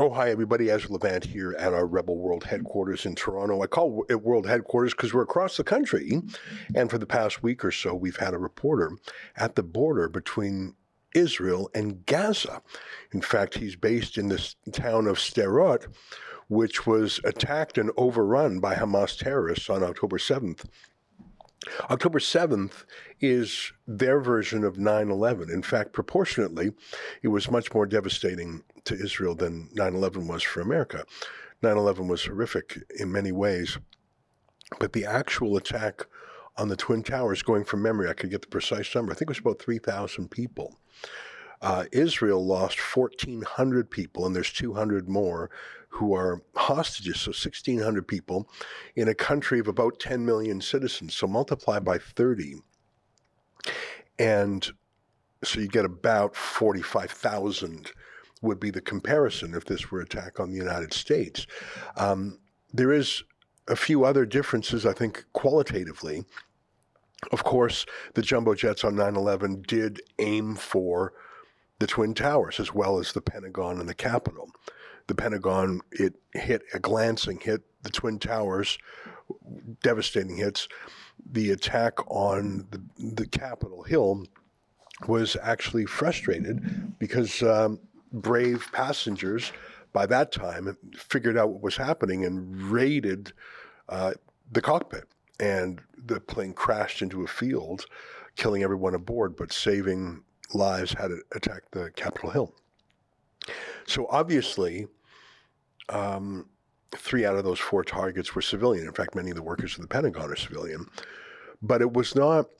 Oh, hi, everybody. Ezra Levant here at our Rebel World Headquarters in Toronto. I call it World Headquarters because we're across the country. And for the past week or so, we've had a reporter at the border between Israel and Gaza. In fact, he's based in this town of Sderot, which was attacked and overrun by Hamas terrorists on October 7th. October 7th is their version of 9/11. In fact, proportionately, it was much more devastating to Israel than 9/11 was for America. 9/11 was horrific in many ways, but the actual attack on the Twin Towers, going from memory, I could get the precise number, I think it was about 3,000 people. Israel lost 1,400 people, and there's 200 more who are hostages, so 1,600 people in a country of about 10 million citizens. So multiply by 30, and so you get about 45,000 would be the comparison if this were an attack on the United States. There is a few other differences, I think, qualitatively. Of course, the jumbo jets on 9/11 did aim for the Twin Towers, as well as the Pentagon and the Capitol. The Pentagon, it hit a glancing hit. The Twin Towers, devastating hits. The attack on the Capitol Hill was actually frustrated because brave passengers, by that time, figured out what was happening and raided the cockpit. And the plane crashed into a field, killing everyone aboard, but saving lives had it attacked the Capitol Hill. So obviously, 3 out of those 4 targets were civilian. In fact, many of the workers of the Pentagon are civilian. But it was not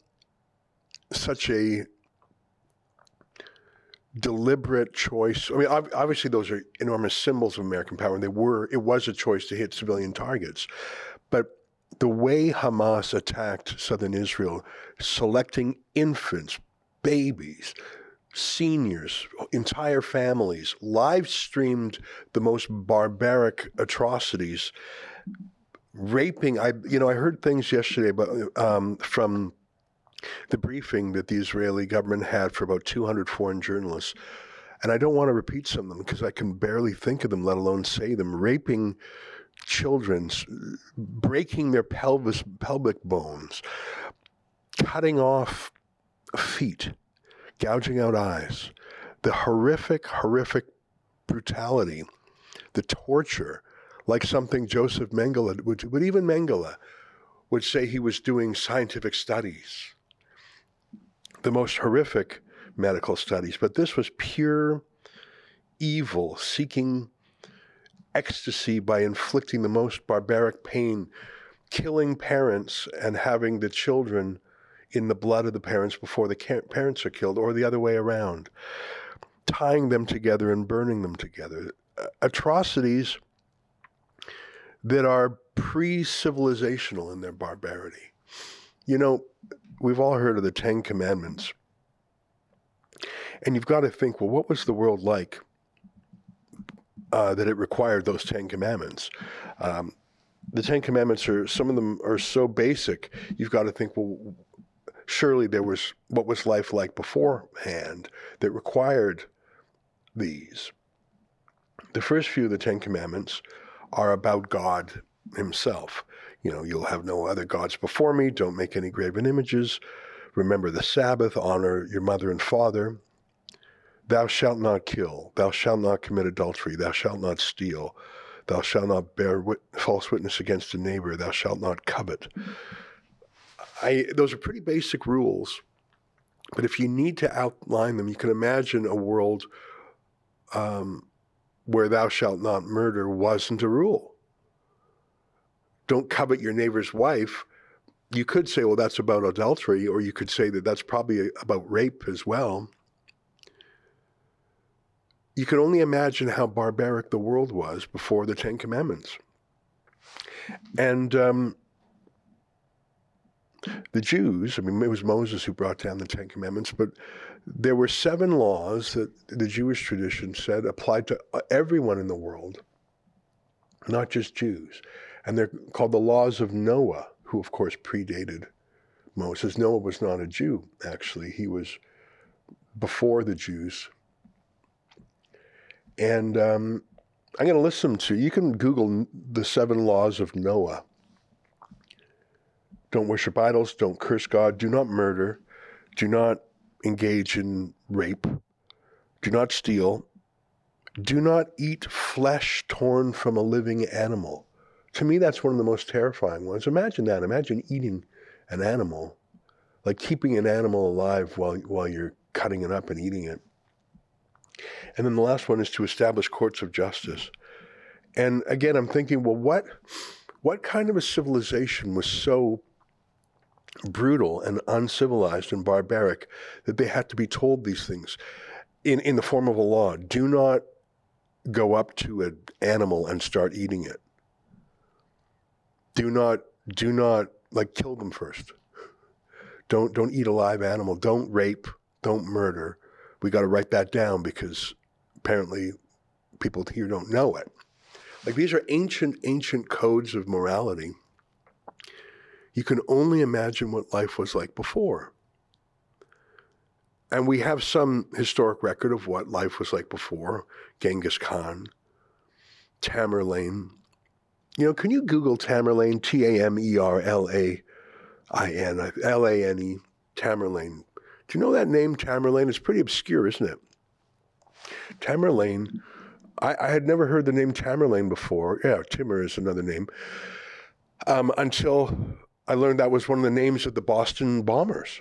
such a deliberate choice. I mean, obviously those are enormous symbols of American power, and they were. It was a choice to hit civilian targets. But the way Hamas attacked southern Israel, selecting infants, babies, seniors, entire families, live streamed the most barbaric atrocities, raping. I heard things yesterday about, from the briefing that the Israeli government had for about 200 foreign journalists. And I don't want to repeat some of them because I can barely think of them, let alone say them. Raping children, breaking their pelvic bones, cutting off feet, gouging out eyes, the horrific brutality, the torture, like something Joseph Mengele, would even Mengele would say he was doing scientific studies, the most horrific medical studies. But this was pure evil, seeking ecstasy by inflicting the most barbaric pain, killing parents and having the children in the blood of the parents before the parents are killed, or the other way around, tying them together and burning them together. Atrocities that are pre-civilizational in their barbarity. You know, we've all heard of the 10 Commandments. And you've got to think, well, what was the world like that it required those 10 Commandments? The 10 Commandments are, some of them are so basic, you've got to think, well, surely there was, what was life like beforehand that required these? The first few of the 10 Commandments are about God himself. You know, you'll have no other gods before me. Don't make any graven images. Remember the Sabbath. Honor your mother and father. Thou shalt not kill. Thou shalt not commit adultery. Thou shalt not steal. Thou shalt not bear false witness against a neighbor. Thou shalt not covet. Those are pretty basic rules, but if you need to outline them, you can imagine a world where thou shalt not murder wasn't a rule. Don't covet your neighbor's wife. You could say, well, that's about adultery, or you could say that that's probably about rape as well. You can only imagine how barbaric the world was before the Ten Commandments. And the Jews, I mean, it was Moses who brought down the Ten Commandments, but there were 7 laws that the Jewish tradition said applied to everyone in the world, not just Jews. And they're called the laws of Noah, who, of course, predated Moses. Noah was not a Jew, actually. He was before the Jews. And I'm going to list them to you. You can Google the 7 laws of Noah. Don't worship idols. Don't curse God. Do not murder. Do not engage in rape. Do not steal. Do not eat flesh torn from a living animal. To me, that's one of the most terrifying ones. Imagine that. Imagine eating an animal, like keeping an animal alive while you're cutting it up and eating it. And then the last one is to establish courts of justice. And again, I'm thinking, well, what kind of a civilization was so brutal and uncivilized and barbaric that they had to be told these things in the form of a law? Do not go up to an animal and start eating it. Do not like kill them first. Don't eat a live animal. Don't rape. Don't murder. We got to write that down because apparently people here don't know it. Like, these are ancient codes of morality. You can only imagine what life was like before. And we have some historic record of what life was like before. Genghis Khan, Tamerlane. You know, can you Google Tamerlane, Tamerlane, Tamerlane? Do you know that name, Tamerlane? It's pretty obscure, isn't it? Tamerlane, I had never heard the name Tamerlane before. Yeah, Timur is another name. Until I learned that was one of the names of the Boston bombers.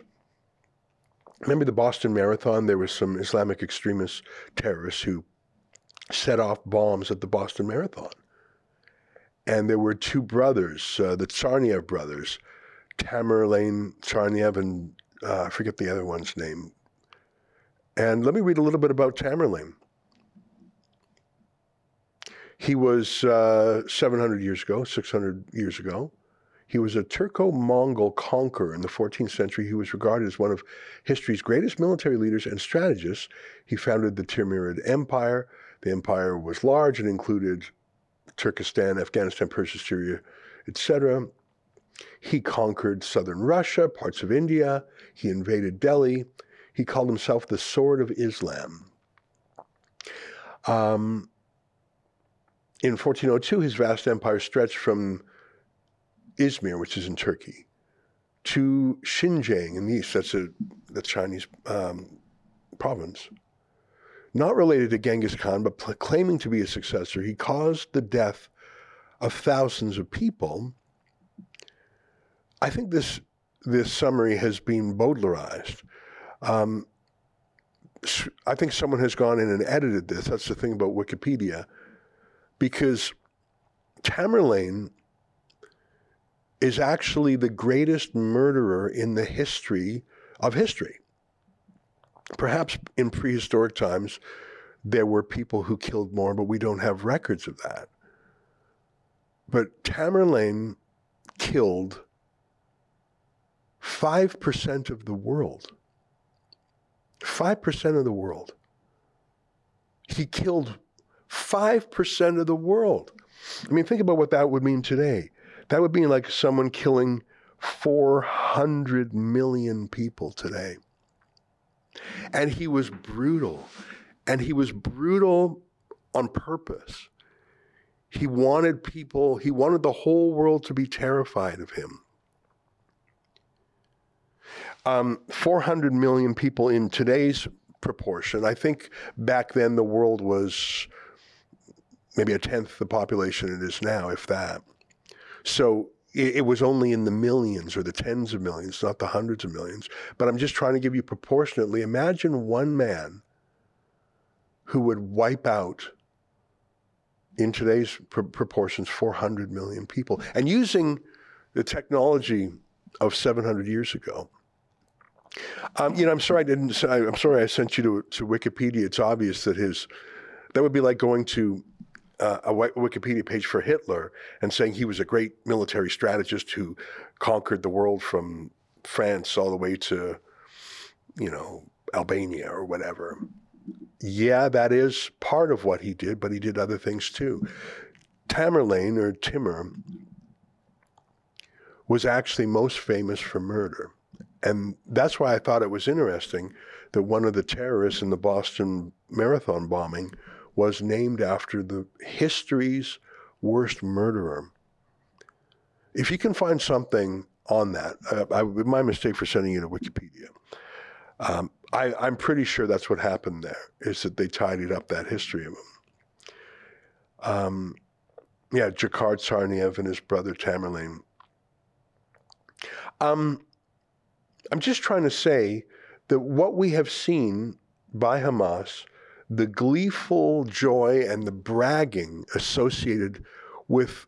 Remember the Boston Marathon? There were some Islamic extremist terrorists who set off bombs at the Boston Marathon. And there were 2 brothers, the Tsarnaev brothers, Tamerlan Tsarnaev and I forget the other one's name. And let me read a little bit about Tamerlane. He was 700 years ago, 600 years ago. He was a Turco-Mongol conqueror in the 14th century. He was regarded as one of history's greatest military leaders and strategists. He founded the Timurid Empire. The empire was large and included Turkestan, Afghanistan, Persia, Syria, etc. He conquered southern Russia, parts of India. He invaded Delhi. He called himself the Sword of Islam. In 1402, his vast empire stretched from Izmir, which is in Turkey, to Xinjiang in the east. That's the Chinese province. Not related to Genghis Khan, but claiming to be a successor, he caused the death of thousands of people. I think this summary has been Baudelarized. I think someone has gone in and edited this. That's the thing about Wikipedia, because Tamerlane is actually the greatest murderer in the history of history. Perhaps in prehistoric times, there were people who killed more, but we don't have records of that. But Tamerlane killed 5% of the world. 5% of the world. He killed 5% of the world. I mean, think about what that would mean today. That would mean like someone killing 400 million people today. And he was brutal. And he was brutal on purpose. He wanted the whole world to be terrified of him. 400 million people in today's proportion. I think back then the world was maybe a tenth the population it is now, if that. So it was only in the millions or the tens of millions, not the hundreds of millions. But I'm just trying to give you proportionately. Imagine one man who would wipe out, in today's proportions, 400 million people. And using the technology of 700 years ago. You know, I'm sorry I sent you to Wikipedia. It's obvious that that would be like going to a Wikipedia page for Hitler and saying he was a great military strategist who conquered the world from France all the way to, you know, Albania or whatever. Yeah, that is part of what he did, but he did other things too. Tamerlane or Timur was actually most famous for murder. And that's why I thought it was interesting that one of the terrorists in the Boston Marathon bombing was named after the history's worst murderer. If you can find something on that, my mistake for sending you to Wikipedia. I'm pretty sure that's what happened there, is that they tidied up that history of him. Yeah, Dzhokhar Tsarnaev and his brother Tamerlane. I'm just trying to say that what we have seen by Hamas, the gleeful joy and the bragging associated with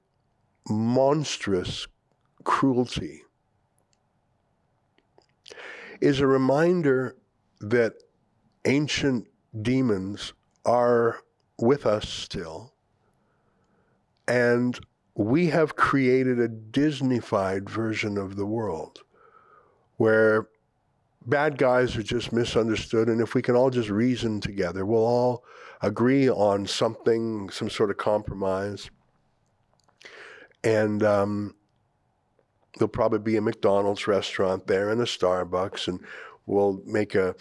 monstrous cruelty, is a reminder that ancient demons are with us still, and we have created a Disney-fied version of the world where bad guys are just misunderstood, and if we can all just reason together, we'll all agree on something, some sort of compromise, and there'll probably be a McDonald's restaurant there and a Starbucks, and we'll make a,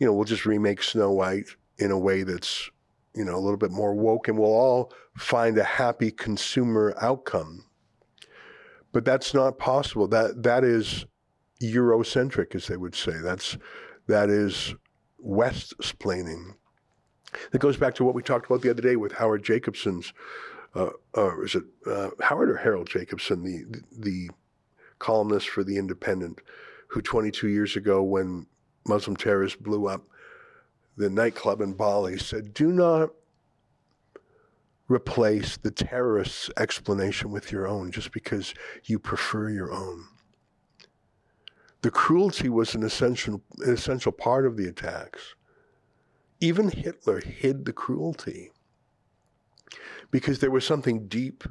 we'll just remake Snow White in a way that's, a little bit more woke, and we'll all find a happy consumer outcome. But that's not possible. That is Eurocentric, as they would say. That is West-splaining. That goes back to what we talked about the other day with Howard Jacobson's, is it Howard or Harold Jacobson, the columnist for The Independent, who 22 years ago, when Muslim terrorists blew up the nightclub in Bali, said, "Do not replace the terrorists' explanation with your own just because you prefer your own." The cruelty was an essential part of the attacks. Even Hitler hid the cruelty because there was something deep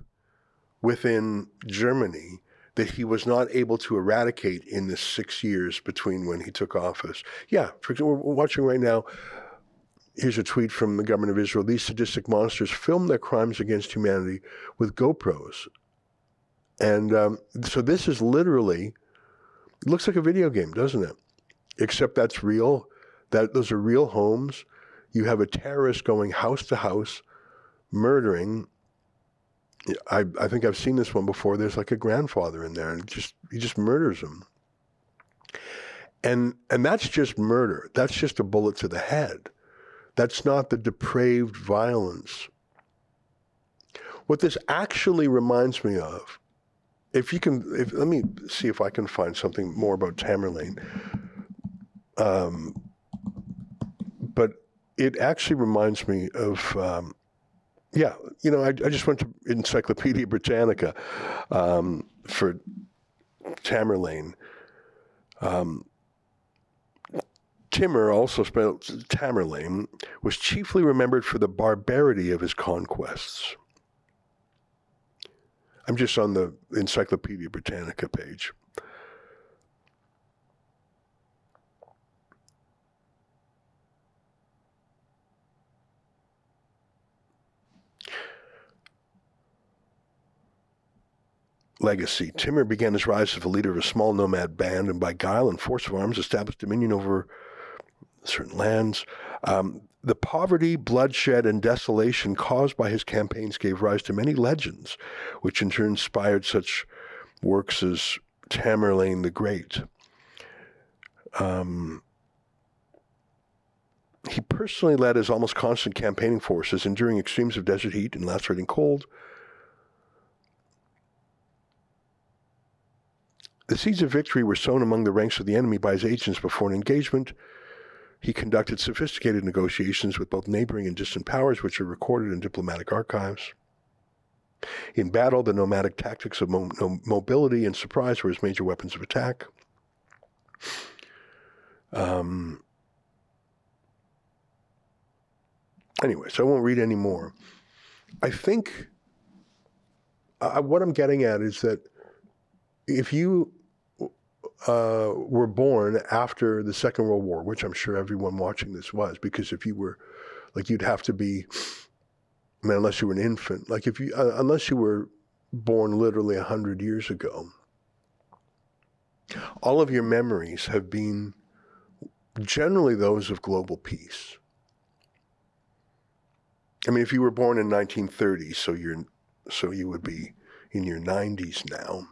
within Germany that he was not able to eradicate in the 6 years between when he took office. Yeah, for example, we're watching right now, here's a tweet from the government of Israel. "These sadistic monsters filmed their crimes against humanity with GoPros." And so this is literally... It looks like a video game, doesn't it? Except that's real. Those are real homes. You have a terrorist going house to house, murdering. I think I've seen this one before. There's like a grandfather in there, and he just murders him. And that's just murder. That's just a bullet to the head. That's not the depraved violence. What this actually reminds me of, let me see if I can find something more about Tamerlane. But it actually reminds me of, I just went to Encyclopedia Britannica for Tamerlane. Timur, also spelled Tamerlane, was chiefly remembered for the barbarity of his conquests. I'm just on the Encyclopedia Britannica page. Legacy. Timur began his rise as the leader of a small nomad band, and by guile and force of arms established dominion over certain lands. The poverty, bloodshed, and desolation caused by his campaigns gave rise to many legends, which in turn inspired such works as Tamerlane the Great. He personally led his almost constant campaigning forces, enduring extremes of desert heat and lacerating cold. The seeds of victory were sown among the ranks of the enemy by his agents before an engagement. He conducted sophisticated negotiations with both neighboring and distant powers, which are recorded in diplomatic archives. In battle, the nomadic tactics of mobility and surprise were his major weapons of attack. So I won't read any more. I think what I'm getting at is that if you... were born after the Second World War, which I'm sure everyone watching this was, because if you were, you'd have to be, unless you were an infant, unless you were born literally 100 years ago, all of your memories have been generally those of global peace. I mean, if you were born in 1930, so you would be in your 90s now,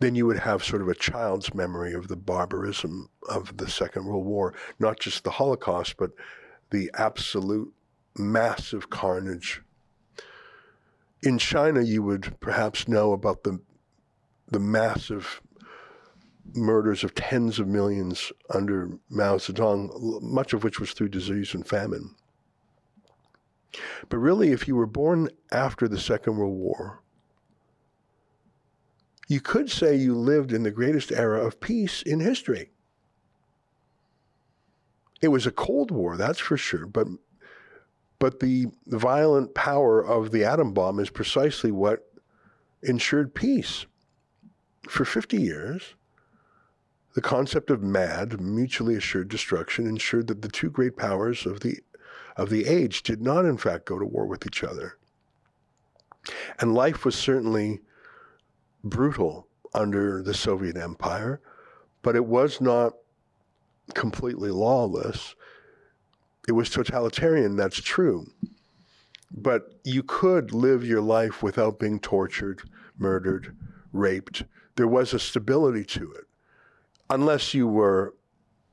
then you would have sort of a child's memory of the barbarism of the Second World War, not just the Holocaust, but the absolute massive carnage. In China, you would perhaps know about the massive murders of tens of millions under Mao Zedong, much of which was through disease and famine. But really, if you were born after the Second World War, you could say you lived in the greatest era of peace in history. It was a Cold War, that's for sure, but the violent power of the atom bomb is precisely what ensured peace. For 50 years, the concept of MAD, mutually assured destruction, ensured that the two great powers of the age did not, in fact, go to war with each other. And life was certainly brutal under the Soviet Empire, but it was not completely lawless. It was totalitarian, that's true. But you could live your life without being tortured, murdered, raped. There was a stability to it, unless you were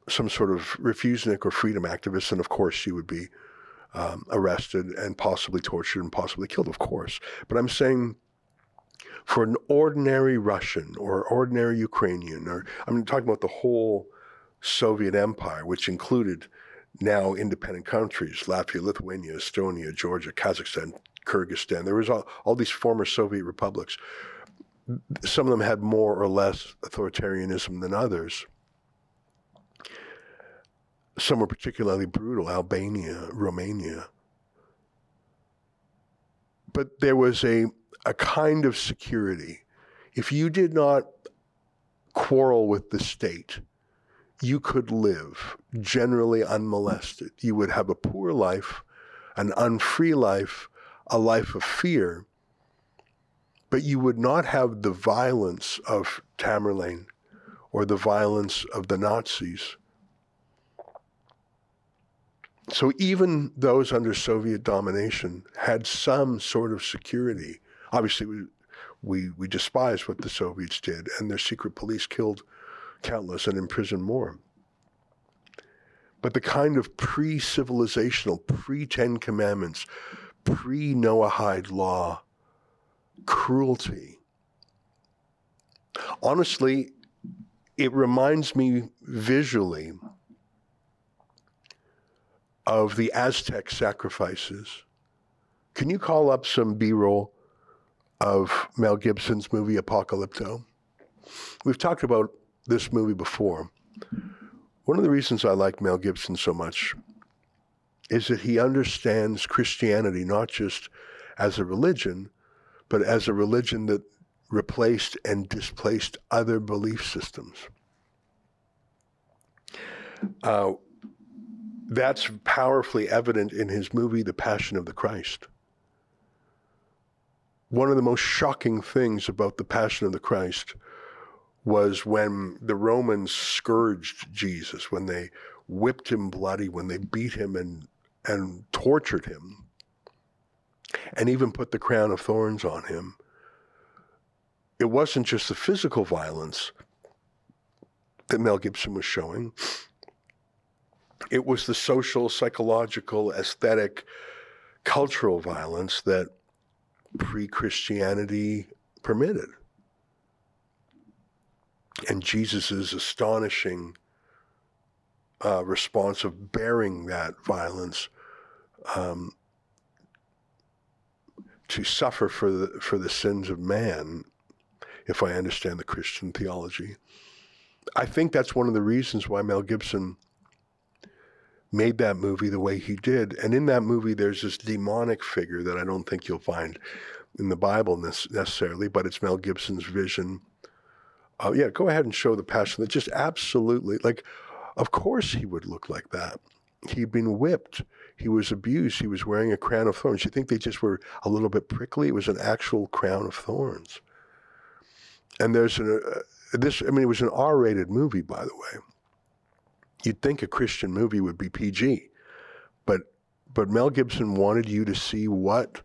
some sort of refusenik or freedom activist, and of course you would be arrested and possibly tortured and possibly killed, of course. But I'm saying, for an ordinary Russian or ordinary Ukrainian, or I'm talking about the whole Soviet Empire, which included now independent countries, Latvia, Lithuania, Estonia, Georgia, Kazakhstan, Kyrgyzstan. There was all these former Soviet republics. Some of them had more or less authoritarianism than others. Some were particularly brutal, Albania, Romania. But there was a kind of security. If you did not quarrel with the state, you could live generally unmolested. You would have a poor life, an unfree life, a life of fear, but you would not have the violence of Tamerlane or the violence of the Nazis. So even those under Soviet domination had some sort of security. Obviously, we despise what the Soviets did, and their secret police killed countless and imprisoned more. But the kind of pre-civilizational, pre-Ten Commandments, pre-Noahide law cruelty, honestly, it reminds me visually of the Aztec sacrifices. Can you call up some B-roll of Mel Gibson's movie Apocalypto? We've talked about this movie before. One of the reasons I like Mel Gibson so much is that he understands Christianity not just as a religion, but as a religion that replaced and displaced other belief systems. That's powerfully evident in his movie, The Passion of the Christ. One of the most shocking things about The Passion of the Christ was when the Romans scourged Jesus, when they whipped him bloody, when they beat him and tortured him, and even put the crown of thorns on him. It wasn't just the physical violence that Mel Gibson was showing. It was the social, psychological, aesthetic, cultural violence that pre-Christianity permitted. And Jesus's astonishing response of bearing that violence to suffer for the sins of man, if I understand the Christian theology. I think that's one of the reasons why Mel Gibson made that movie the way he did. And in that movie, there's this demonic figure that I don't think you'll find in the Bible necessarily, but it's Mel Gibson's vision. Yeah, go ahead and show The Passion. That just absolutely, like, of course he would look like that. He'd been whipped. He was abused. He was wearing a crown of thorns. You think they just were a little bit prickly? It was an actual crown of thorns. And there's it was an R-rated movie, by the way. You'd think a Christian movie would be PG, but But Mel Gibson wanted you to see what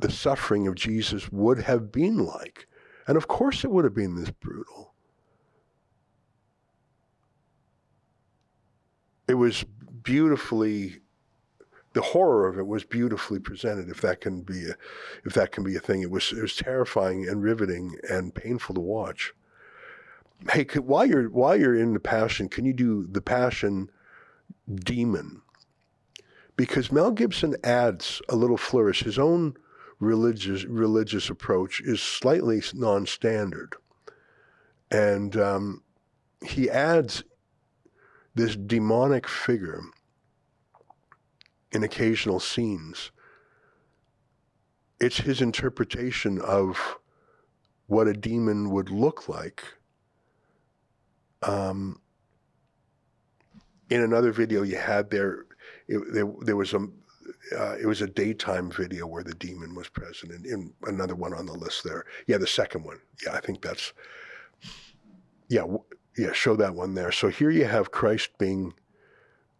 the suffering of Jesus would have been like. And of course it would have been this brutal. It was beautifully, the horror of it was beautifully presented, if that can be a thing. It was terrifying and riveting and painful to watch. Hey, while you're in The Passion, can you do The Passion Demon? Because Mel Gibson adds a little flourish. His own religious approach is slightly non-standard. And he adds this demonic figure in occasional scenes. It's his interpretation of what a demon would look like. In another video you had there, it was a daytime video where the demon was present, and in another one on the list there. Yeah, the second one. Yeah, I think that's, yeah, show that one there. So here you have Christ being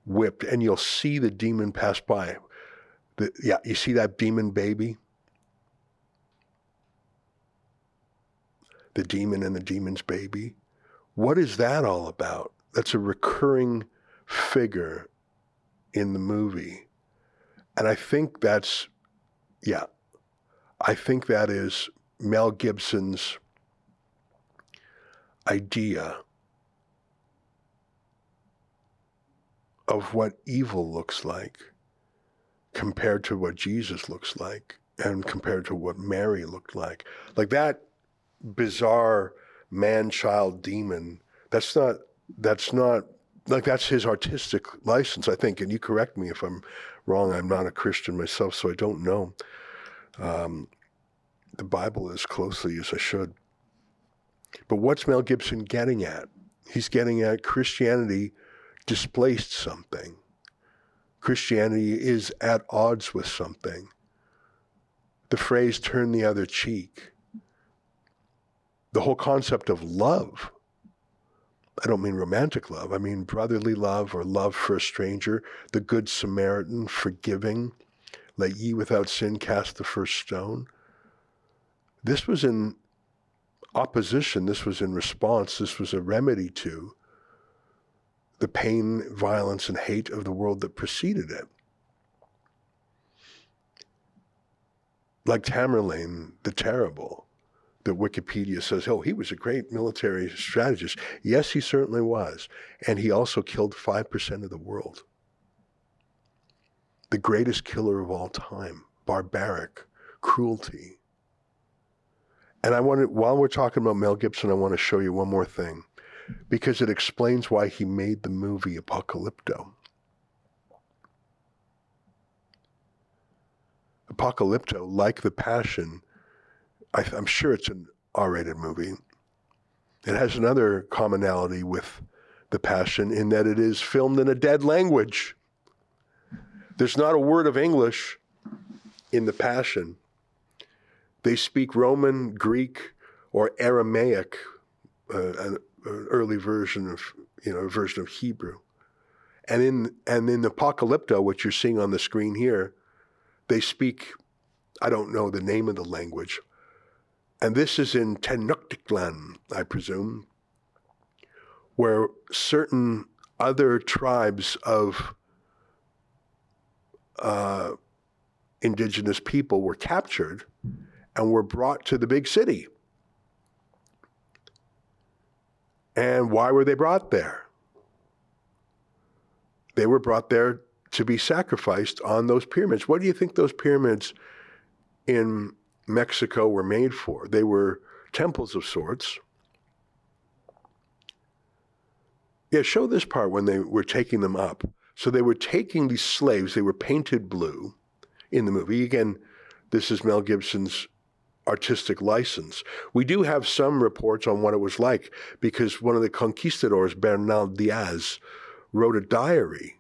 whipped, and you'll see the demon pass by. You see that demon baby? The demon and the demon's baby. What is that all about? That's a recurring figure in the movie. And I think that is Mel Gibson's idea of what evil looks like compared to what Jesus looks like and compared to what Mary looked like. Like that bizarre man-child demon, that's not like, that's his artistic license, I think. And you correct me if I'm wrong. I'm not a Christian myself, so I don't know the Bible as closely as I should. But what's Mel Gibson getting at? He's getting at Christianity displaced something. Christianity is at odds with something. The phrase, turn the other cheek, the whole concept of love, I don't mean romantic love, I mean brotherly love or love for a stranger, the Good Samaritan, forgiving, let ye without sin cast the first stone. This was in opposition, this was in response, this was a remedy to the pain, violence, and hate of the world that preceded it. Like Tamerlane the Terrible, that Wikipedia says, oh, he was a great military strategist. Yes, he certainly was. And he also killed 5% of the world. The greatest killer of all time, barbaric, cruelty. And I want to, while we're talking about Mel Gibson, I want to show you one more thing, because it explains why he made the movie Apocalypto. Apocalypto, like The Passion, I'm sure it's an R-rated movie. It has another commonality with The Passion in that it is filmed in a dead language. There's not a word of English in The Passion. They speak Roman, Greek, or Aramaic, an early version of, a version of Hebrew. And in Apocalypto, which you're seeing on the screen here, they speak, I don't know the name of the language. And this is in Tenochtitlan, I presume, where certain other tribes of indigenous people were captured and were brought to the big city. And why were they brought there? They were brought there to be sacrificed on those pyramids. What do you think those pyramids in Mexico were made for? They were temples of sorts. Yeah, show this part when they were taking them up. So they were taking these slaves, they were painted blue in the movie. Again, this is Mel Gibson's artistic license. We do have some reports on what it was like, because one of the conquistadors, Bernal Diaz, wrote a diary.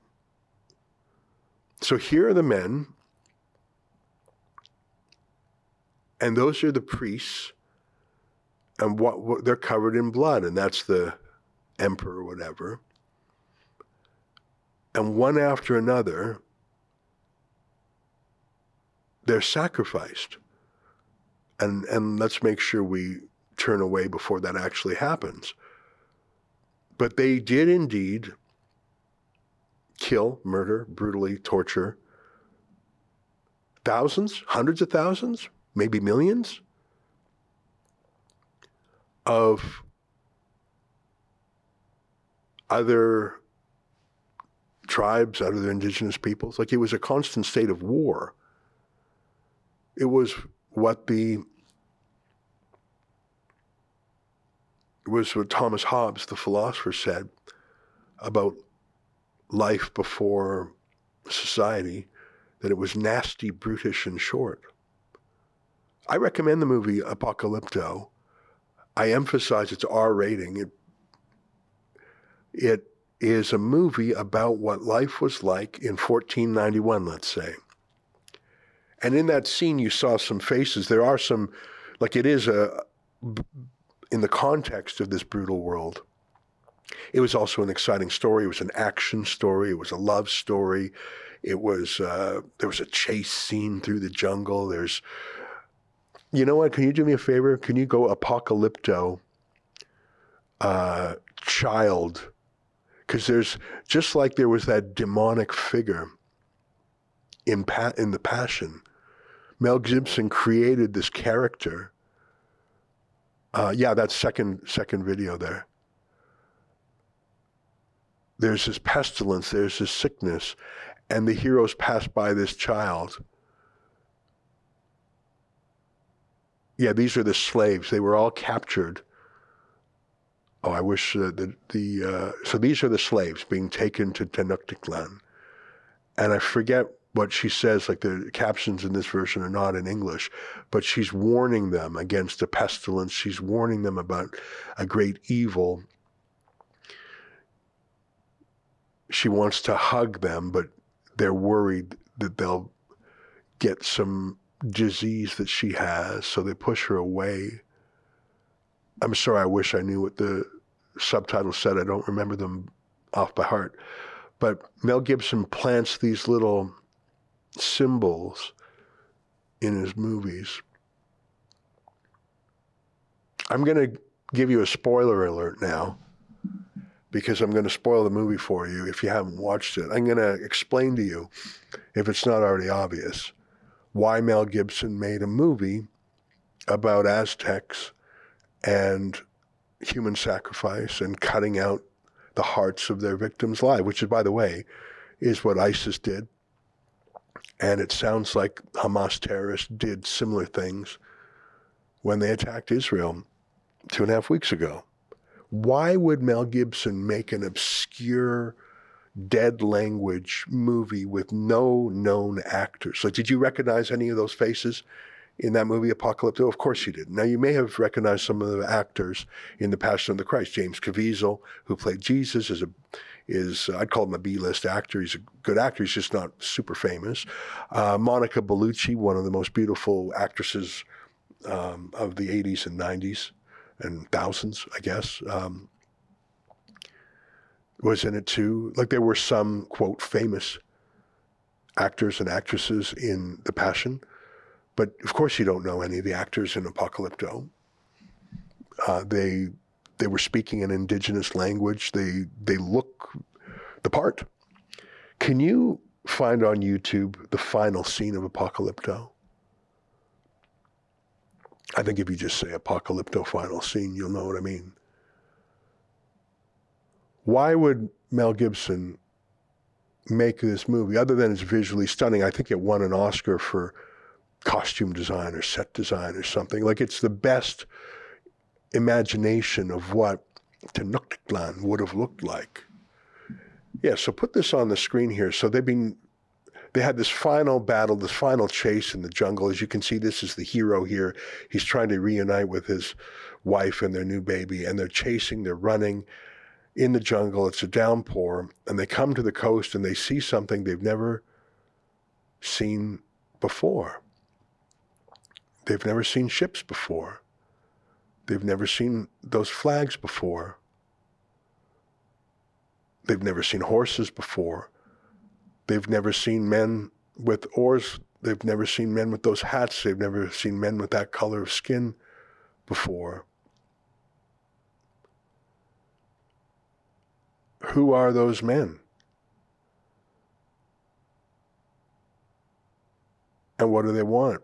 So here are the men, and those are the priests, and what they're covered in blood, and that's the emperor or whatever. And one after another, they're sacrificed. And let's make sure we turn away before that actually happens. But they did indeed kill, murder, brutally torture thousands, hundreds of thousands, maybe millions of other tribes, other indigenous peoples. Like, it was a constant state of war. It was what Thomas Hobbes, the philosopher, said about life before society, that it was nasty, brutish, and short. I recommend the movie Apocalypto. I emphasize its R rating. It is a movie about what life was like in 1491, let's say. And in that scene, you saw some faces. There are some, like, it is in the context of this brutal world. It was also an exciting story. It was an action story. It was a love story. It was, there was a chase scene through the jungle. There's, you know what, can you do me a favor? Can you go Apocalypto child? Because there's, just like there was that demonic figure in The Passion, Mel Gibson created this character. Yeah, that second video there. There's this pestilence, there's this sickness, and the heroes pass by this child. Yeah, these are the slaves. They were all captured. Oh, I wish so these are the slaves being taken to Tenochtitlan. And I forget what she says, like the captions in this version are not in English, but she's warning them against a pestilence. She's warning them about a great evil. She wants to hug them, but they're worried that they'll get some disease that she has, so they push her away. I'm sorry, I wish I knew what the subtitles said. I don't remember them off by heart. But Mel Gibson plants these little symbols in his movies. I'm going to give you a spoiler alert now, because I'm going to spoil the movie for you if you haven't watched it. I'm going to explain to you, if it's not already obvious, why Mel Gibson made a movie about Aztecs and human sacrifice and cutting out the hearts of their victims live, which is, by the way, is what ISIS did. And it sounds like Hamas terrorists did similar things when they attacked Israel 2.5 weeks ago. Why would Mel Gibson make an obscure, dead language movie with no known actors? Like, did you recognize any of those faces in that movie, Apocalypto? Of course you did. Now, you may have recognized some of the actors in The Passion of the Christ. James Caviezel, who played Jesus, I'd call him a B-list actor. He's a good actor. He's just not super famous. Monica Bellucci, one of the most beautiful actresses of the 80s and 90s. And thousands, I guess, was in it too. Like, there were some, quote, famous actors and actresses in The Passion, but of course you don't know any of the actors in Apocalypto. They were speaking an indigenous language. They look the part. Can you find on YouTube the final scene of Apocalypto? I think if you just say Apocalypto final scene, you'll know what I mean. Why would Mel Gibson make this movie, other than it's visually stunning? I think it won an Oscar for costume design or set design or something. Like, it's the best imagination of what Tenochtitlan would have looked like. Yeah, so put this on the screen here. So they had this final battle, this final chase in the jungle. As you can see, this is the hero here. He's trying to reunite with his wife and their new baby, and they're chasing, they're running in the jungle. It's a downpour, and they come to the coast, and they see something they've never seen before. They've never seen ships before. They've never seen those flags before. They've never seen horses before. They've never seen men with oars They've never seen men with those hats. They've never seen men with that color of skin before. Who are those men? And what do they want?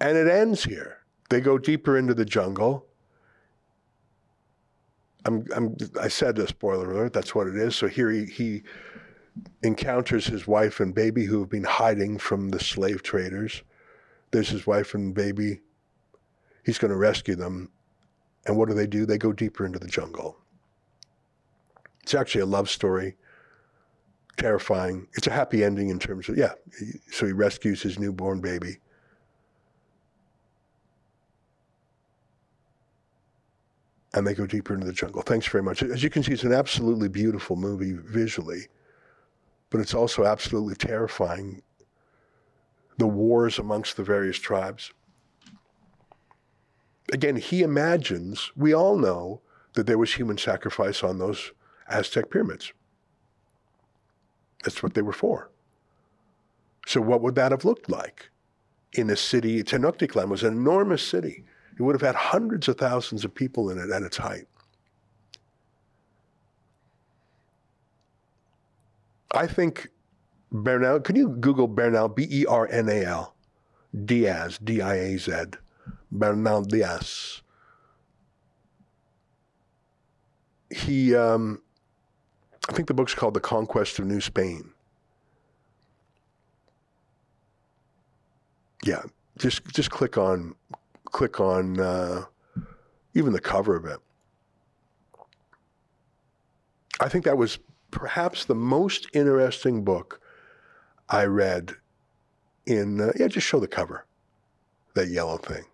And it ends here. They go deeper into the jungle. I said this, spoiler alert, that's what it is. So here he encounters his wife and baby who have been hiding from the slave traders. There's his wife and baby. He's going to rescue them. And what do? They go deeper into the jungle. It's actually a love story. Terrifying. It's a happy ending in terms of, yeah. So he rescues his newborn baby. And they go deeper into the jungle. Thanks very much. As you can see, it's an absolutely beautiful movie visually, but it's also absolutely terrifying. The wars amongst the various tribes. Again, he imagines, we all know that there was human sacrifice on those Aztec pyramids. That's what they were for. So what would that have looked like in a city? Tenochtitlan was an enormous city. It would have had hundreds of thousands of people in it at its height. I think Bernal, can you Google Bernal, B-E-R-N-A-L, Diaz, D-I-A-Z, Bernal Diaz. He, I think the book's called The Conquest of New Spain. Yeah, just click on even the cover of it. I think that was perhaps the most interesting book I read in, yeah, just show the cover, that yellow thing.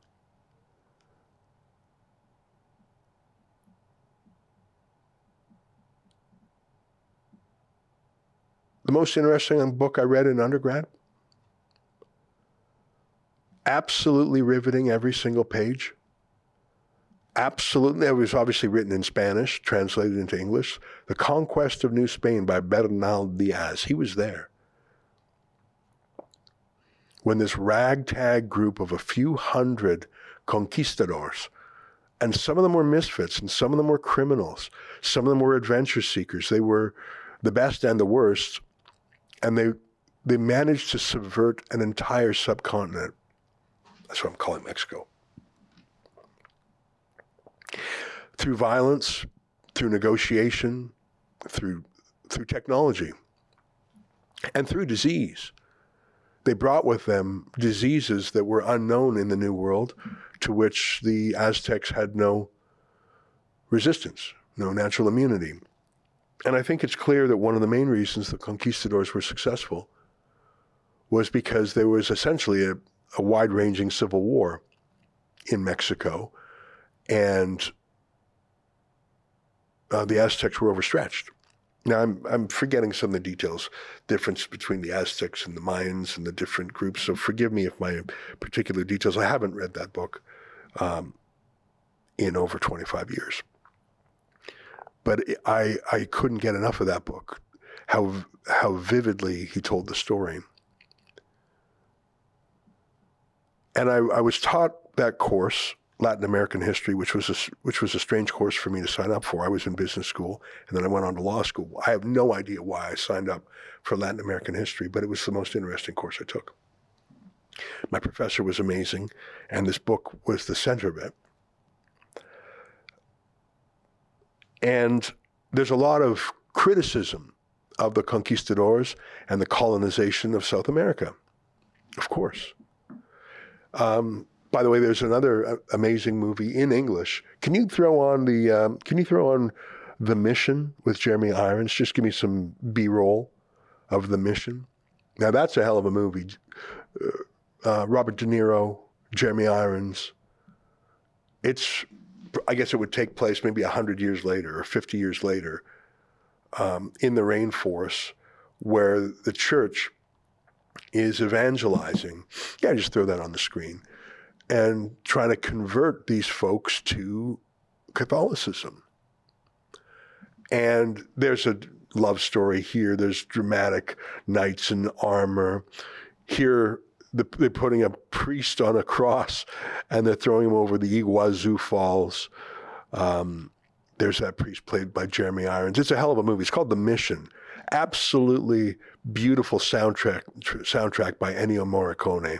The most interesting book I read in undergrad. Absolutely riveting, every single page. Absolutely, it was obviously written in Spanish, translated into English. The Conquest of New Spain by Bernal Diaz. He was there. When this ragtag group of a few hundred conquistadors, and some of them were misfits, and some of them were criminals, some of them were adventure seekers. They were the best and the worst, and they managed to subvert an entire subcontinent. That's what I'm calling Mexico. Through violence, through negotiation, through technology, and through disease. They brought with them diseases that were unknown in the New World, to which the Aztecs had no resistance, no natural immunity. And I think it's clear that one of the main reasons the conquistadors were successful was because there was essentially a wide-ranging civil war in Mexico, and the Aztecs were overstretched. Now, I'm forgetting some of the details, difference between the Aztecs and the Mayans and the different groups, so forgive me if my particular details, I haven't read that book in over 25 years. But I couldn't get enough of that book, how vividly he told the story. And I was taught that course, Latin American history, which was a strange course for me to sign up for. I was in business school, and then I went on to law school. I have no idea why I signed up for Latin American history, but it was the most interesting course I took. My professor was amazing, and this book was the center of it. And there's a lot of criticism of the conquistadors and the colonization of South America, of course. By the way, there's another amazing movie in English. Can you throw on The Mission with Jeremy Irons? Just give me some B-roll of The Mission. Now that's a hell of a movie. Robert De Niro, Jeremy Irons. It's, I guess it would take place maybe 100 years later or 50 years later in the rainforest, where the church is evangelizing. Yeah, just throw that on the screen. And trying to convert these folks to Catholicism. And there's love story. Here, there's dramatic knights in armor. Here, they're putting a priest on a cross and they're throwing him over the Iguazu Falls. There's that priest played by Jeremy Irons. It's a hell of a movie. It's called The Mission. Absolutely beautiful soundtrack by Ennio Morricone.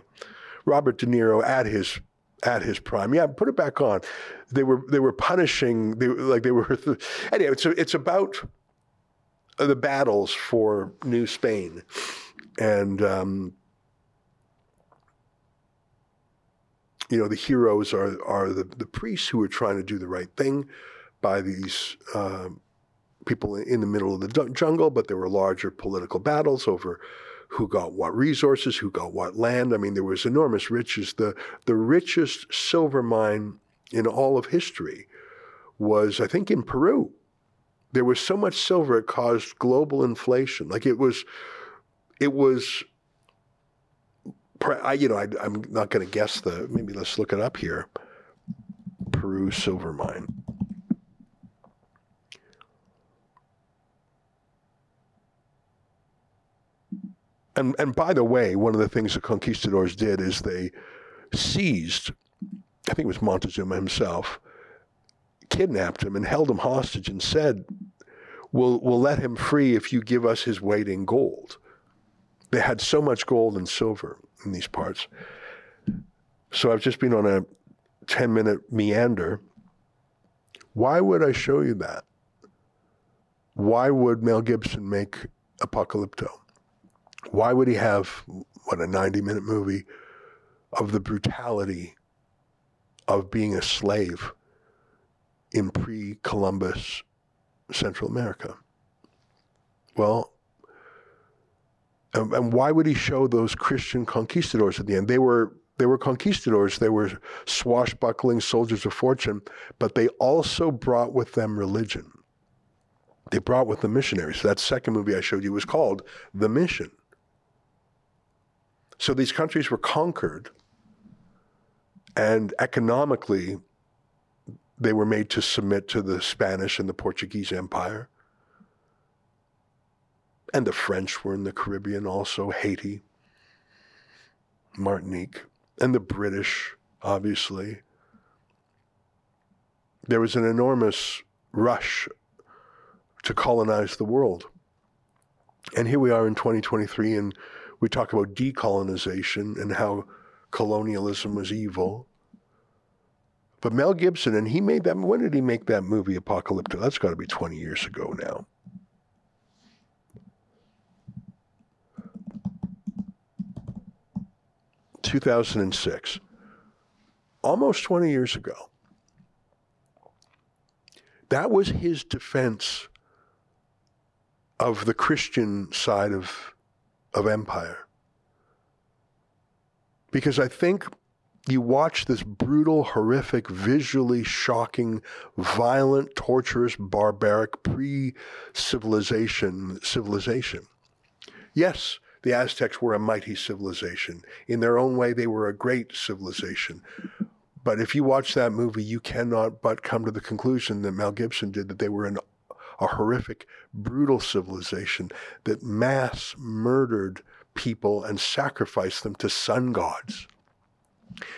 Robert De Niro at his prime. Yeah, put it back on. They were punishing. Anyway, it's about the battles for New Spain, and the heroes are the priests who are trying to do the right thing by these people in the middle of the jungle, but there were larger political battles over who got what resources, who got what land. I mean, there was enormous riches. The richest silver mine in all of history was, I think, in Peru. There was so much silver, it caused global inflation. Like it was, I'm not going to guess maybe let's look it up here. Peru silver mine. And by the way, one of the things the conquistadors did is they seized, I think it was Montezuma himself, kidnapped him and held him hostage and said, we'll let him free if you give us his weight in gold. They had so much gold and silver in these parts. So I've just been on a 10-minute meander. Why would I show you that? Why would Mel Gibson make Apocalypto? Why would he have, a 90-minute movie of the brutality of being a slave in pre-Columbus Central America? Well, and why would he show those Christian conquistadors at the end? They were conquistadors. They were swashbuckling soldiers of fortune, but they also brought with them religion. They brought with them missionaries. So that second movie I showed you was called The Mission. So these countries were conquered, and economically, they were made to submit to the Spanish and the Portuguese Empire. And the French were in the Caribbean also, Haiti, Martinique, and the British, obviously. There was an enormous rush to colonize the world. And here we are in 2023, and we talk about decolonization and how colonialism was evil. But Mel Gibson, and he made that, when did he make that movie, Apocalypto? That's got to be 20 years ago now. ...2006. Almost 20 years ago. That was his defense of the Christian side of empire. Because I think you watch this brutal, horrific, visually shocking, violent, torturous, barbaric pre-civilization. Yes, the Aztecs were a mighty civilization. In their own way, they were a great civilization. But if you watch that movie, you cannot but come to the conclusion that Mel Gibson did, that they were a horrific, brutal civilization that mass murdered people and sacrificed them to sun gods.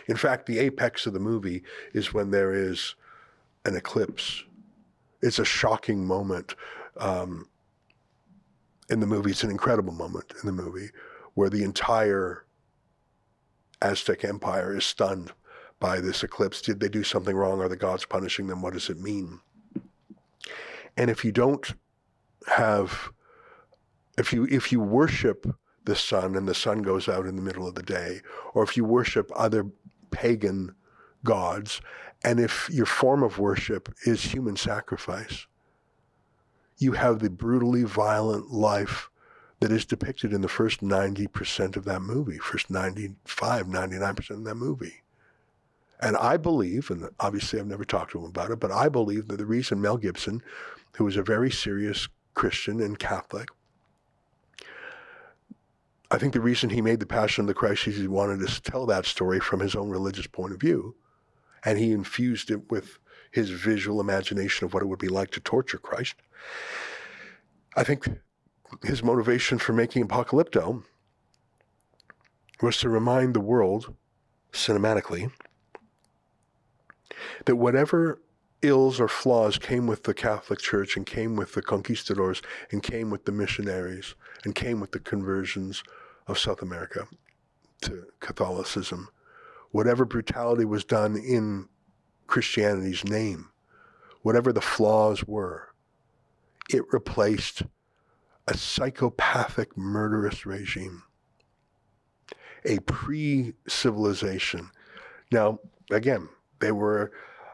In fact, the apex of the movie is when there is an eclipse. It's a shocking moment in the movie. It's an incredible moment in the movie where the entire Aztec Empire is stunned by this eclipse. Did they do something wrong? Are the gods punishing them? What does it mean? And if you don't have, if you worship the sun and the sun goes out in the middle of the day, or if you worship other pagan gods, and if your form of worship is human sacrifice, you have the brutally violent life that is depicted in the first 90% of that movie, first 95, 99% of that movie. And I believe, and obviously I've never talked to him about it, but I believe that the reason Mel Gibson, who was a very serious Christian and Catholic, I think the reason he made The Passion of the Christ is he wanted us to tell that story from his own religious point of view, and he infused it with his visual imagination of what it would be like to torture Christ. I think his motivation for making Apocalypto was to remind the world, cinematically, that whatever ills or flaws came with the Catholic Church and came with the conquistadors and came with the missionaries and came with the conversions of South America to Catholicism, whatever brutality was done in Christianity's name, whatever the flaws were, it replaced a psychopathic, murderous regime, a pre-civilization. Now, again, they were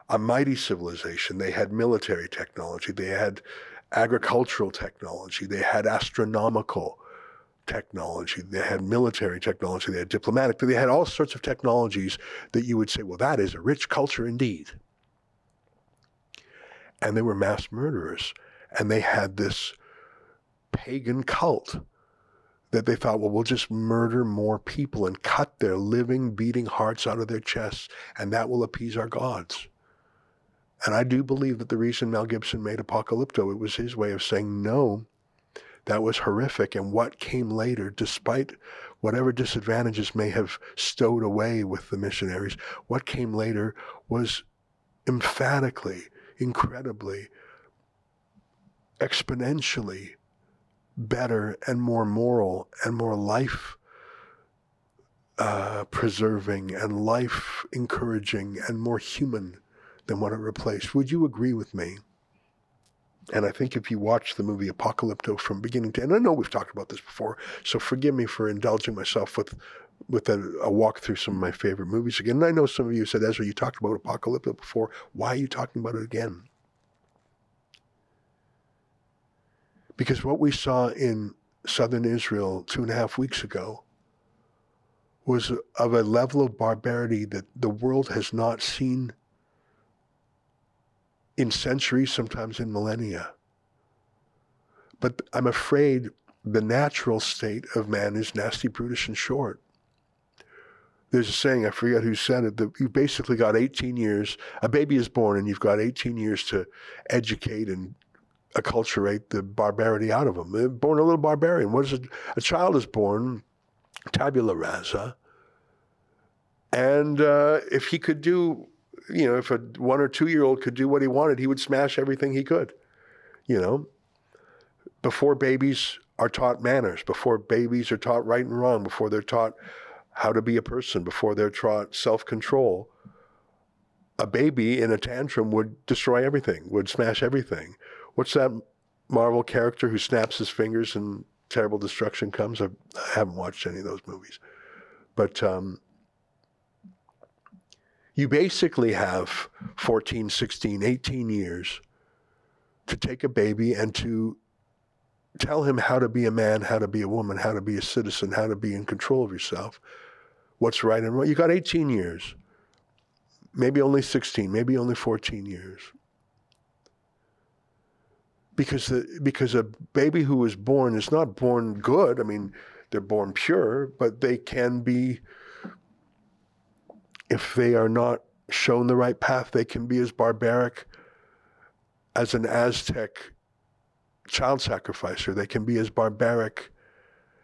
a mighty civilization. They had military technology. They had agricultural technology. They had astronomical technology. They had military technology. They had diplomatic. They had all sorts of technologies that you would say, well, that is a rich culture indeed. And they were mass murderers. And they had this pagan cult that they thought, well, we'll just murder more people and cut their living, beating hearts out of their chests, and that will appease our gods. And I do believe that the reason Mel Gibson made Apocalypto, it was his way of saying, no, that was horrific. And what came later, despite whatever disadvantages may have stowed away with the missionaries, what came later was emphatically, incredibly, exponentially better and more moral and more life preserving and life encouraging and more human than what it replaced. Would you agree with me? And I think if you watch the movie Apocalypto from beginning to end, I know we've talked about this before, so forgive me for indulging myself with a walk through some of my favorite movies again. And I know some of you said, Ezra, you talked about Apocalypto before. Why are you talking about it again? Because what we saw in southern Israel 2.5 weeks ago was of a level of barbarity that the world has not seen in centuries, sometimes in millennia. But I'm afraid the natural state of man is nasty, brutish, and short. There's a saying, I forget who said it, that you basically got 18 years, a baby is born and you've got 18 years to educate and acculturate the barbarity out of them. They're born a little barbarian. What is it? A child is born tabula rasa, and if he could do, you know, if a 1 or 2 year old could do what he wanted, he would smash everything he could. You know, before babies are taught manners, before babies are taught right and wrong, before they're taught how to be a person, before they're taught self-control, a baby in a tantrum would destroy everything, would smash everything. What's that Marvel character who snaps his fingers and terrible destruction comes? I haven't watched any of those movies. But you basically have 14, 16, 18 years to take a baby and to tell him how to be a man, how to be a woman, how to be a citizen, how to be in control of yourself, what's right and wrong. You got 18 years, maybe only 16, maybe only 14 years. Because a baby who is born is not born good. I mean, they're born pure, but they can be, if they are not shown the right path, they can be as barbaric as an Aztec child sacrificer. They can be as barbaric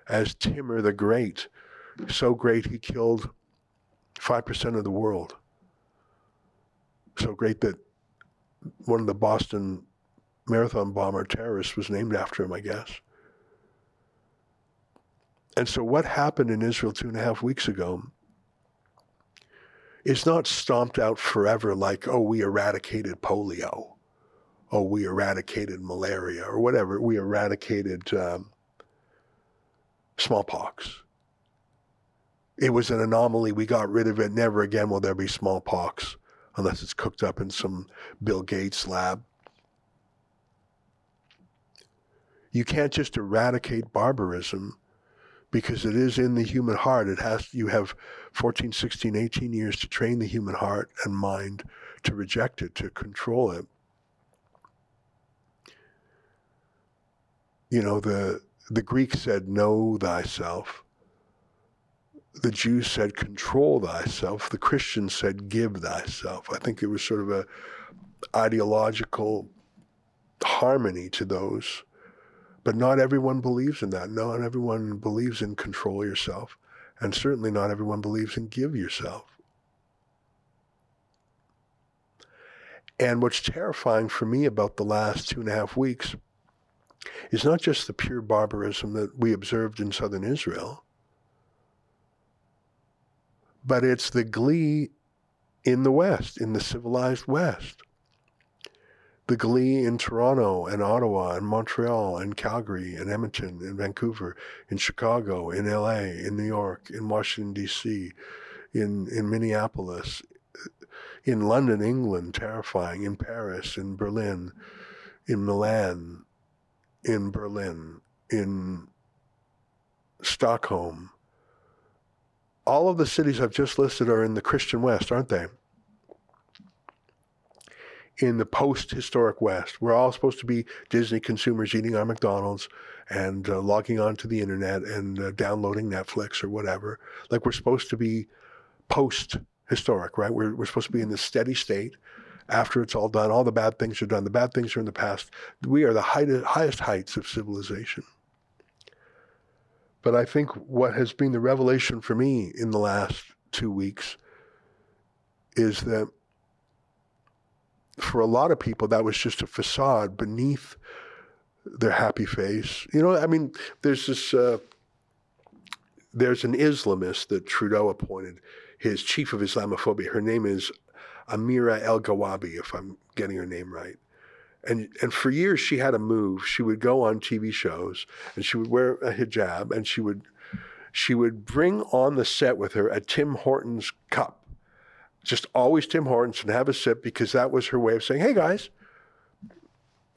as Timur the Great, so great he killed 5% of the world. So great that one of the Boston marathon bomber terrorist was named after him, I guess. And so what happened in Israel 2.5 weeks ago is not stomped out forever like, oh, we eradicated polio, oh, we eradicated malaria, or whatever, we eradicated smallpox. It was an anomaly, we got rid of it, never again will there be smallpox, unless it's cooked up in some Bill Gates lab. You can't just eradicate barbarism because it is in the human heart. It has, you have 14, 16, 18 years to train the human heart and mind to reject it, to control it. You know, the Greek said, know thyself. The Jew said, control thyself. The Christian said, give thyself. I think it was sort of a ideological harmony to those. But not everyone believes in that. Not everyone believes in control yourself. And certainly not everyone believes in give yourself. And what's terrifying for me about the last 2.5 weeks is not just the pure barbarism that we observed in southern Israel, but it's the glee in the West, in the civilized West. The glee in Toronto and Ottawa and Montreal and Calgary and Edmonton and Vancouver, in Chicago, in LA, in New York, in Washington, D.C., in Minneapolis, in London, England, terrifying, in Paris, in Berlin, in Milan, in Stockholm. All of the cities I've just listed are in the Christian West, aren't they? In the post-historic West. We're all supposed to be Disney consumers eating our McDonald's and logging onto the internet and downloading Netflix or whatever. Like, we're supposed to be post-historic, right? We're supposed to be in the steady state after it's all done. All the bad things are done. The bad things are in the past. We are the highest heights of civilization. But I think what has been the revelation for me in the last 2 weeks is that for a lot of people, that was just a facade beneath their happy face. You know, I mean, there's an Islamist that Trudeau appointed, his chief of Islamophobia. Her name is Amira El-Gawabi, if I'm getting her name right. And for years, she had a move. She would go on TV shows, and she would wear a hijab, and she would bring on the set with her a Tim Hortons cup. Just always Tim Hortons, and have a sip, because that was her way of saying, hey guys,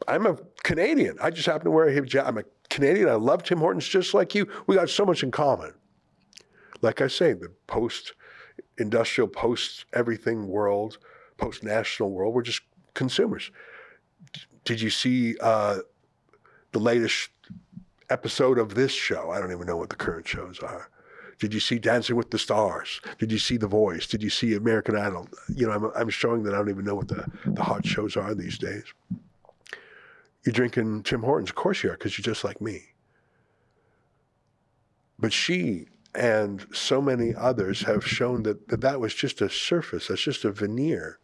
I'm a Canadian. I just happen to wear a hijab. I'm a Canadian. I love Tim Hortons just like you. We got so much in common. Like I say, the post-industrial, post-everything world, post-national world, we're just consumers. Did you see the latest episode of this show? I don't even know what the current shows are. Did you see Dancing with the Stars? Did you see The Voice? Did you see American Idol? You know, I'm showing that I don't even know what the hot shows are these days. You're drinking Tim Hortons. Of course you are, because you're just like me. But she and so many others have shown that was just a surface. That's just a veneer.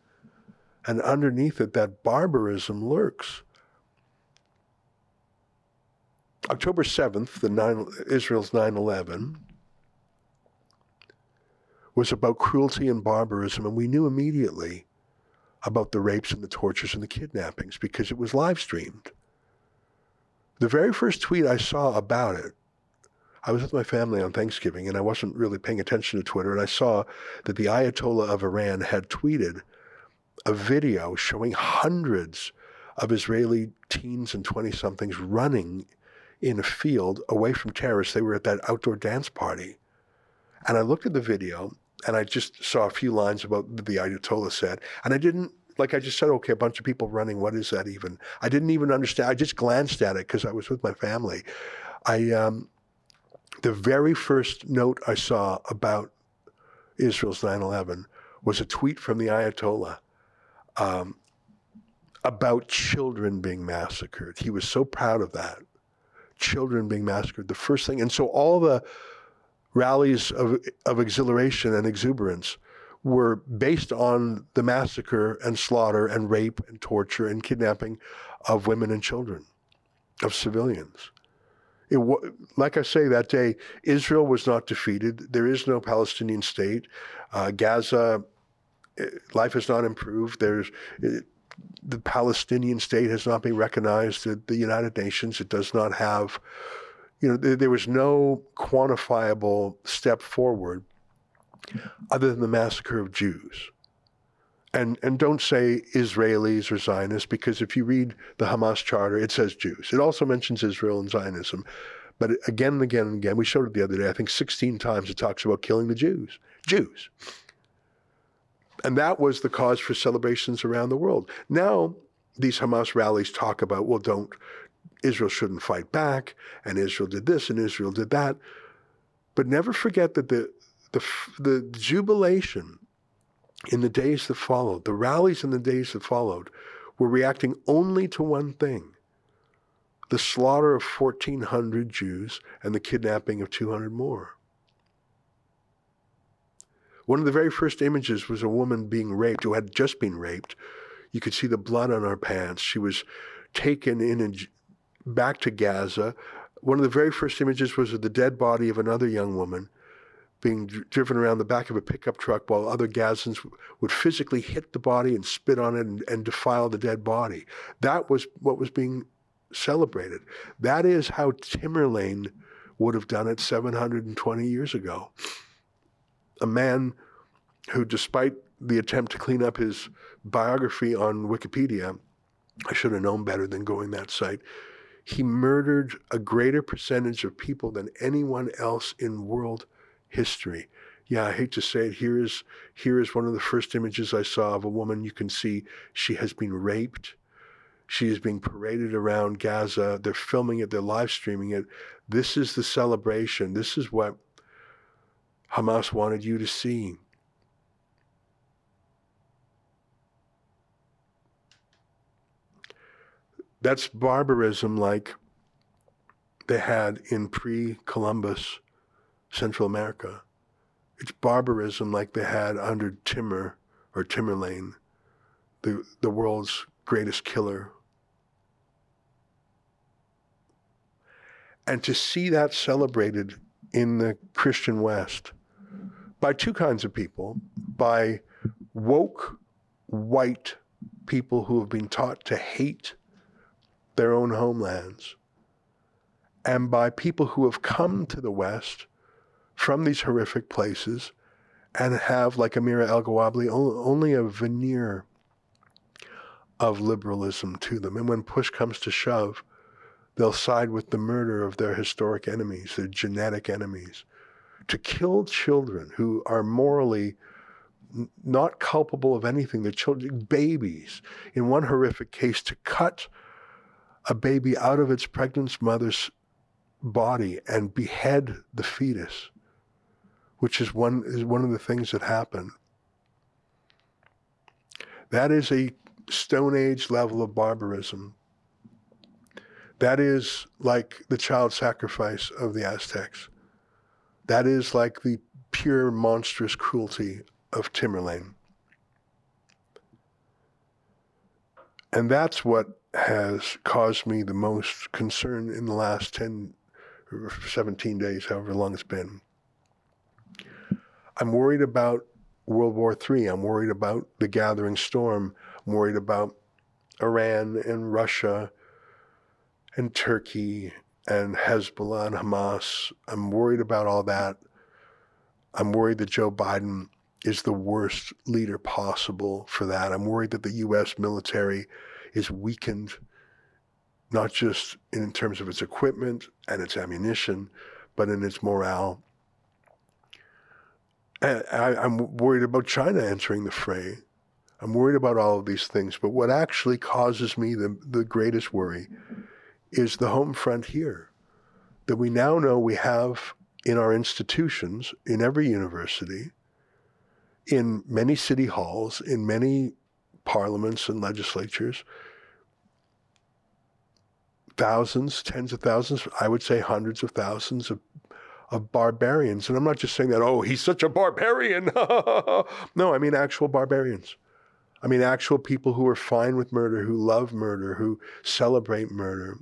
And underneath it, that barbarism lurks. October 7th, Israel's 9/11, was about cruelty and barbarism, and we knew immediately about the rapes and the tortures and the kidnappings because it was live streamed. The very first tweet I saw about it, I was with my family on Thanksgiving, and I wasn't really paying attention to Twitter, and I saw that the Ayatollah of Iran had tweeted a video showing hundreds of Israeli teens and 20-somethings running in a field away from terrorists. They were at that outdoor dance party. And I looked at the video, and I just saw a few lines about what the Ayatollah said. And I didn't, like I just said, okay, a bunch of people running, what is that even? I didn't even understand. I just glanced at it because I was with my family. The very first note I saw about Israel's 9/11 was a tweet from the Ayatollah about children being massacred. He was so proud of that. Children being massacred, the first thing. And so all the rallies of exhilaration and exuberance were based on the massacre and slaughter and rape and torture and kidnapping of women and children, of civilians. Like I say, that day, Israel was not defeated. There is no Palestinian state. Gaza, life has not improved. The Palestinian state has not been recognized at the United Nations. It does not have... You know, there was no quantifiable step forward other than the massacre of Jews. And don't say Israelis or Zionists, because if you read the Hamas charter, it says Jews. It also mentions Israel and Zionism. But again and again and again, we showed it the other day, I think 16 times it talks about killing the Jews. Jews. And that was the cause for celebrations around the world. Now, these Hamas rallies talk about, well, don't... Israel shouldn't fight back, and Israel did this, and Israel did that. But never forget that the jubilation in the days that followed, the rallies in the days that followed, were reacting only to one thing, the slaughter of 1,400 Jews, and the kidnapping of 200 more. One of the very first images was a woman being raped, who had just been raped. You could see the blood on her pants. She was taken in and back to Gaza. One of the very first images was of the dead body of another young woman being driven around the back of a pickup truck while other Gazans would physically hit the body and spit on it and defile the dead body. That was what was being celebrated. That is how Tamerlane would have done it 720 years ago. A man who, despite the attempt to clean up his biography on Wikipedia, I should have known better than going that site, he murdered a greater percentage of people than anyone else in world history. Yeah, I hate to say it, here is one of the first images I saw of a woman. You can see she has been raped. She is being paraded around Gaza. They're filming it, they're live streaming it. This is the celebration. This is what Hamas wanted you to see. That's barbarism like they had in pre-Columbus Central America. It's barbarism like they had under Timur or Tamerlane, the world's greatest killer. And to see that celebrated in the Christian West by two kinds of people, by woke white people who have been taught to hate their own homelands, and by people who have come to the West from these horrific places and have, like Amira El-Gawabli, only a veneer of liberalism to them. And when push comes to shove, they'll side with the murder of their historic enemies, their genetic enemies. To kill children who are morally not culpable of anything, the children, babies. In one horrific case, to cut a baby out of its pregnant mother's body and behead the fetus, which is one of the things that happened. That is a Stone Age level of barbarism. That is like the child sacrifice of the Aztecs. That is like the pure monstrous cruelty of Tamerlane. And that's what has caused me the most concern in the last 10 or 17 days, however long it's been. I'm worried about World War III. I'm worried about the gathering storm. I'm worried about Iran and Russia and Turkey and Hezbollah and Hamas. I'm worried about all that. I'm worried that Joe Biden is the worst leader possible for that. I'm worried that the U.S. military is weakened, not just in terms of its equipment and its ammunition, but in its morale. I'm worried about China entering the fray. I'm worried about all of these things, but what actually causes me the greatest worry is the home front here, that we now know we have in our institutions, in every university, in many city halls, in many parliaments and legislatures, thousands, tens of thousands, I would say hundreds of thousands of barbarians. And I'm not just saying that, oh, he's such a barbarian. No, I mean actual barbarians. I mean actual people who are fine with murder, who love murder, who celebrate murder.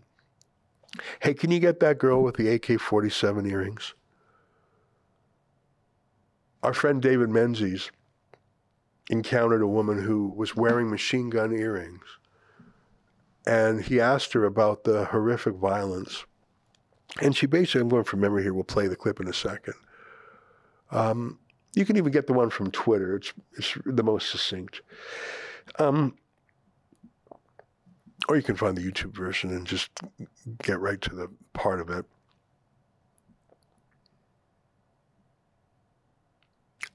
Hey, can you get that girl with the AK-47 earrings? Our friend David Menzies encountered a woman who was wearing machine gun earrings, and he asked her about the horrific violence. And she basically, I'm going from memory here, we'll play the clip in a second. You can even get the one from Twitter. It's the most succinct. Or you can find the YouTube version and just get right to the part of it.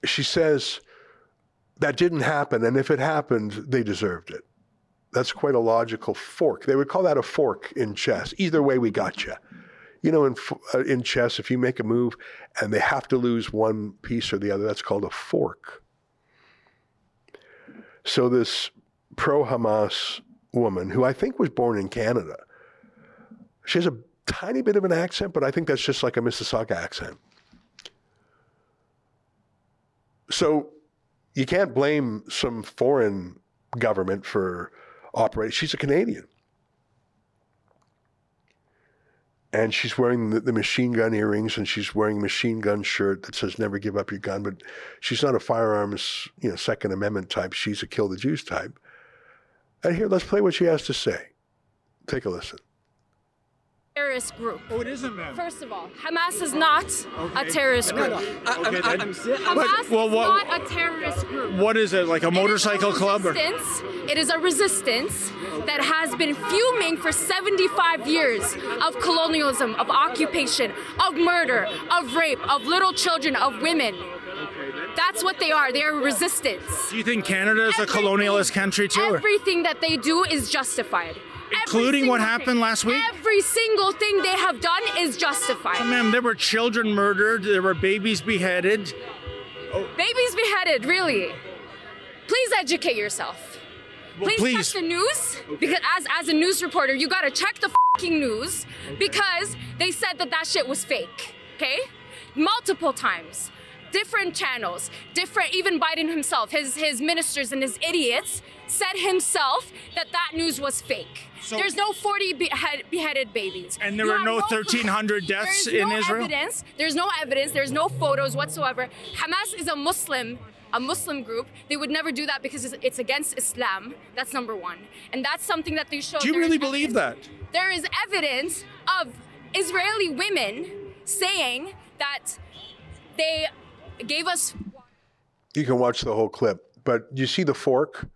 She says, that didn't happen, and if it happened, they deserved it. That's quite a logical fork. They would call that a fork in chess. Either way, we got you. You know, in chess, if you make a move and they have to lose one piece or the other, that's called a fork. So this pro-Hamas woman, who I think was born in Canada, She has a tiny bit of an accent, but I think that's just like a Mississauga accent. So you can't blame some foreign government for operating. She's a Canadian. And she's wearing the machine gun earrings, and she's wearing a machine gun shirt that says never give up your gun. But she's not a firearms, you know, Second Amendment type. She's a kill the Jews type. And here, let's play what she has to say. Take a listen. Terrorist group. Oh, it isn't them. First of all, Hamas is not a terrorist group. Hamas is not a terrorist group. What is it, like a motorcycle club? It is a resistance that has been fuming for 75 years of colonialism, of occupation, of murder, of rape, of little children, of women. That's what they are. They are resistance. Do you think Canada is a colonialist country too? Everything that they do is justified. Including what happened last week? Every single thing they have done is justified. Oh, ma'am, there were children murdered. There were babies beheaded. Oh. Babies beheaded, really. Please educate yourself. Well, please check the news, because as a news reporter, you gotta check the fucking news, because they said that shit was fake, okay? Multiple times, different channels, different, even Biden himself, his ministers and his idiots said himself that news was fake. So, there's no 40 beheaded babies. And there were no 1,300 deaths in Israel? There's no evidence. There's no photos whatsoever. Hamas is a Muslim group. They would never do that because it's against Islam. That's number one. And that's something that they showed. Do you really believe that? There is evidence of Israeli women saying that they gave us... You can watch the whole clip, but you see the fork?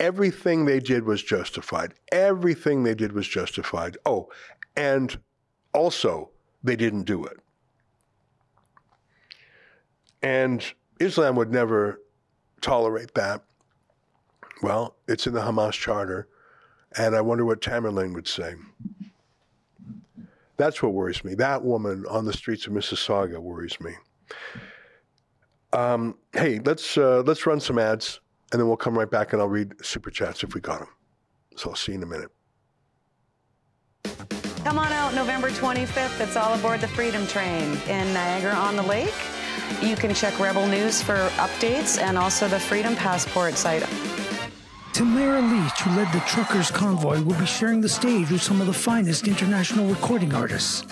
Everything they did was justified. Everything they did was justified. Oh, and also they didn't do it. And Islam would never tolerate that. Well, it's in the Hamas charter, and I wonder what Tamerlane would say. That's what worries me. That woman on the streets of Mississauga worries me. Hey, let's run some ads. And then we'll come right back and I'll read Super Chats if we got them. So I'll see you in a minute. Come on out November 25th. It's all aboard the Freedom Train in Niagara-on-the-Lake. You can check Rebel News for updates and also the Freedom Passport site. Tamara Leach, who led the Truckers Convoy, will be sharing the stage with some of the finest international recording artists,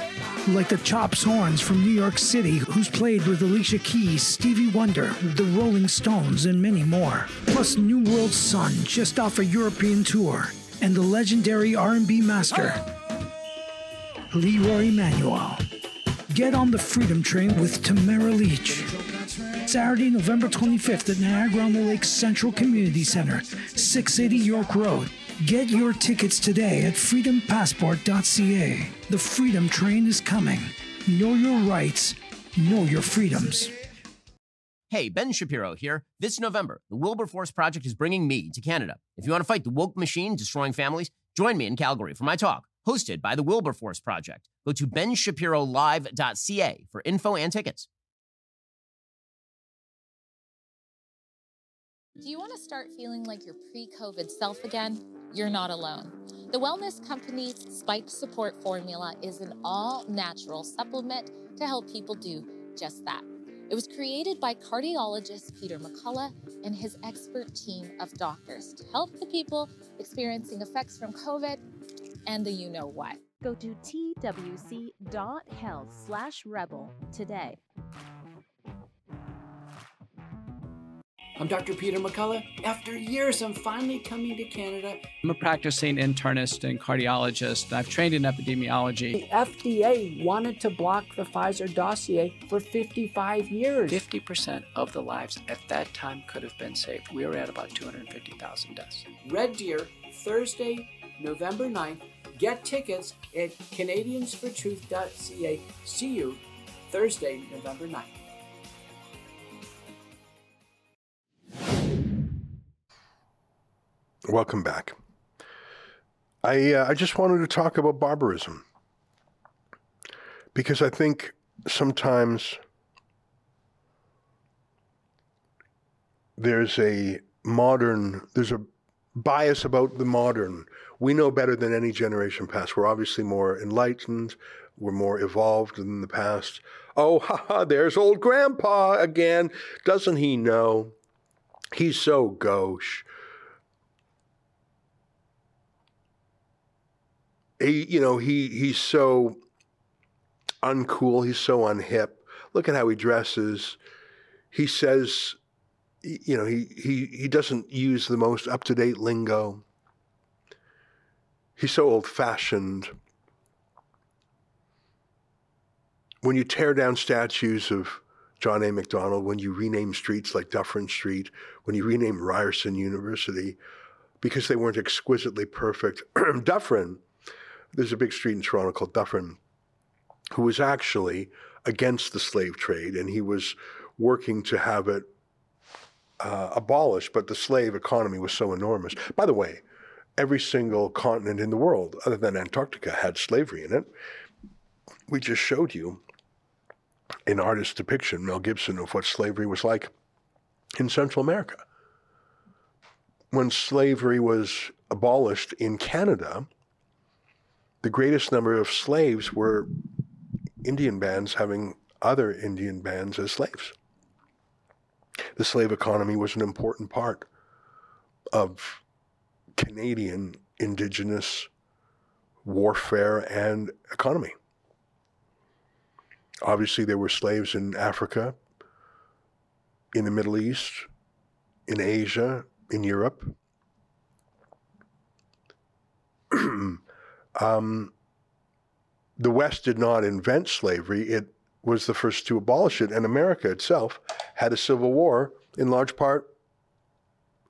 like the Chops Horns from New York City, who's played with Alicia Keys, Stevie Wonder, the Rolling Stones, and many more. Plus New World Sun, just off a European tour, and the legendary R&B master, Leroy Manuel. Get on the Freedom Train with Tamara Leach. Saturday, November 25th at Niagara-on-the-Lake Central Community Center, 680 York Road. Get your tickets today at freedompassport.ca. The Freedom Train is coming. Know your rights. Know your freedoms. Hey, Ben Shapiro here. This November, the Wilberforce Project is bringing me to Canada. If you want to fight the woke machine destroying families, join me in Calgary for my talk, hosted by the Wilberforce Project. Go to benshapirolive.ca for info and tickets. Do you want to start feeling like your pre-COVID self again? You're not alone. The wellness company Spike Support Formula is an all-natural supplement to help people do just that. It was created by cardiologist Peter McCullough and his expert team of doctors to help the people experiencing effects from COVID and the you-know-what. Go to twc.health/rebel today. I'm Dr. Peter McCullough. After years, I'm finally coming to Canada. I'm a practicing internist and cardiologist. I've trained in epidemiology. The FDA wanted to block the Pfizer dossier for 55 years. 50% of the lives at that time could have been saved. We were at about 250,000 deaths. Red Deer, Thursday, November 9th. Get tickets at CanadiansForTruth.ca. See you Thursday, November 9th. Welcome back. I just wanted to talk about barbarism, because I think sometimes there's a bias about the modern. We know better than any generation past. We're obviously more enlightened. We're more evolved than the past. Oh, haha, there's old grandpa again. Doesn't he know? He's so gauche. He's so uncool. He's so unhip. Look at how he dresses. He says, he doesn't use the most up-to-date lingo. He's so old-fashioned. When you tear down statues of John A. MacDonald, when you rename streets like Dufferin Street, when you rename Ryerson University, because they weren't exquisitely perfect. Dufferin, there's a big street in Toronto called Dufferin, who was actually against the slave trade, and he was working to have it abolished, but the slave economy was so enormous. By the way, every single continent in the world, other than Antarctica, had slavery in it. We just showed you an artist's depiction, Mel Gibson, of what slavery was like in Central America. When slavery was abolished in Canada, the greatest number of slaves were Indian bands having other Indian bands as slaves. The slave economy was an important part of Canadian Indigenous warfare and economy. Obviously, there were slaves in Africa, in the Middle East, in Asia, in Europe. The West did not invent slavery. It was the first to abolish it, and America itself had a civil war, in large part,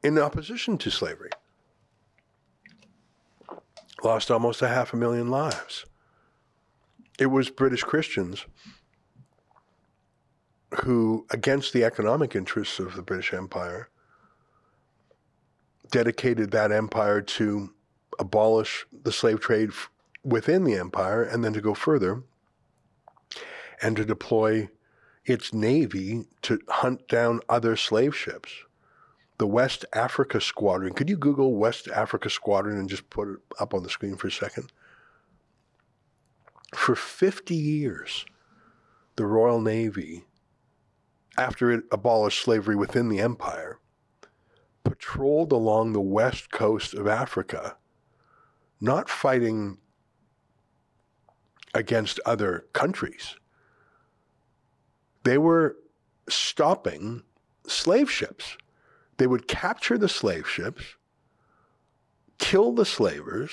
in opposition to slavery. Lost almost 500,000 lives. It was British Christians who, against the economic interests of the British Empire, dedicated that empire to abolish the slave trade within the empire, and then to go further and to deploy its navy to hunt down other slave ships. The West Africa Squadron. Could you Google West Africa Squadron and just put it up on the screen for a second? For 50 years, the Royal Navy, after it abolished slavery within the empire, patrolled along the west coast of Africa, not fighting against other countries. They were stopping slave ships. They would capture the slave ships, kill the slavers,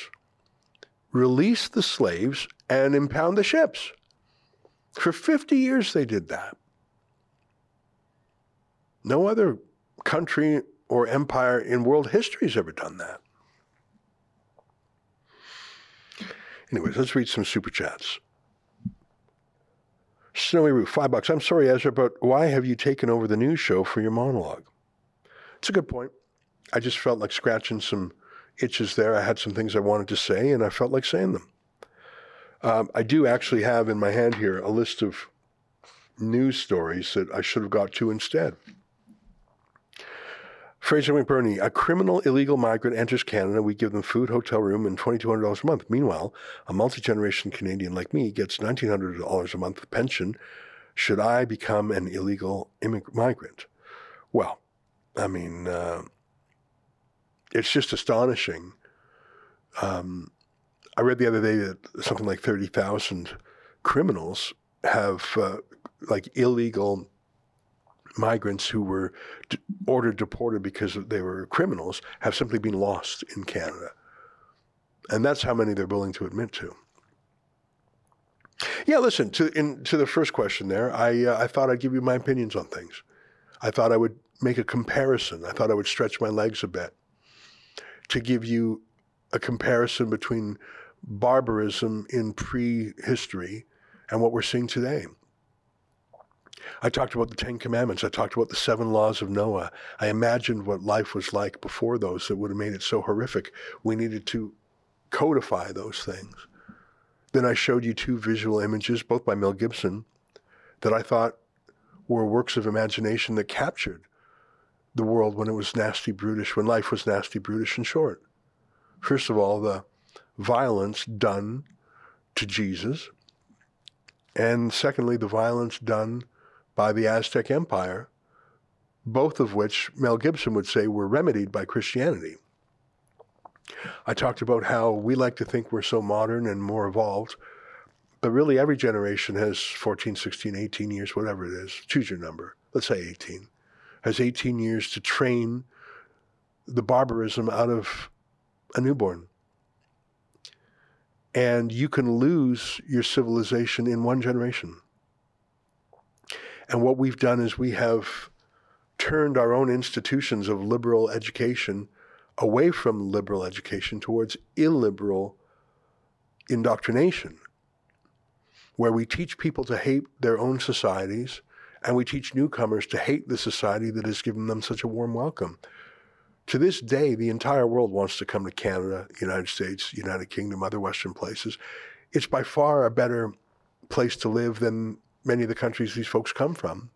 release the slaves, and impound the ships. For 50 years they did that. No other country or empire in world history has ever done that. Anyways, let's read some super chats. Snowy Roof, $5. I'm sorry, Ezra, but why have you taken over the news show for your monologue? It's a good point. I just felt like scratching some itches there. I had some things I wanted to say, and I felt like saying them. I do actually have in my hand here a list of news stories that I should have got to instead. Fraser McBurney, a criminal illegal migrant enters Canada. We give them food, hotel room, and $2,200 a month. Meanwhile, a multi-generation Canadian like me gets $1,900 a month pension. Should I become an illegal migrant? Well, I mean, it's just astonishing. I read the other day that something like 30,000 criminals have illegal migrants who were ordered deported because they were criminals have simply been lost in Canada. And that's how many they're willing to admit to. Yeah, listen, to the first question there, I thought I'd give you my opinions on things. I thought I would make a comparison. I thought I would stretch my legs a bit to give you a comparison between barbarism in prehistory and what we're seeing today. I talked about the 10 Commandments. I talked about the 7 laws of Noah. I imagined what life was like before those that would have made it so horrific. We needed to codify those things. Then I showed you 2 visual images, both by Mel Gibson, that I thought were works of imagination that captured the world when it was nasty, brutish, when life was nasty, brutish, and short. First of all, the violence done to Jesus, and secondly, the violence done by the Aztec Empire, both of which Mel Gibson would say were remedied by Christianity. I talked about how we like to think we're so modern and more evolved, but really every generation has 14, 16, 18 years, whatever it is, choose your number, let's say 18, has 18 years to train the barbarism out of a newborn. And you can lose your civilization in one generation. And what we've done is we have turned our own institutions of liberal education away from liberal education towards illiberal indoctrination, where we teach people to hate their own societies, and we teach newcomers to hate the society that has given them such a warm welcome. To this day, the entire world wants to come to Canada, United States, United Kingdom, other Western places. It's by far a better place to live than many of the countries these folks come from.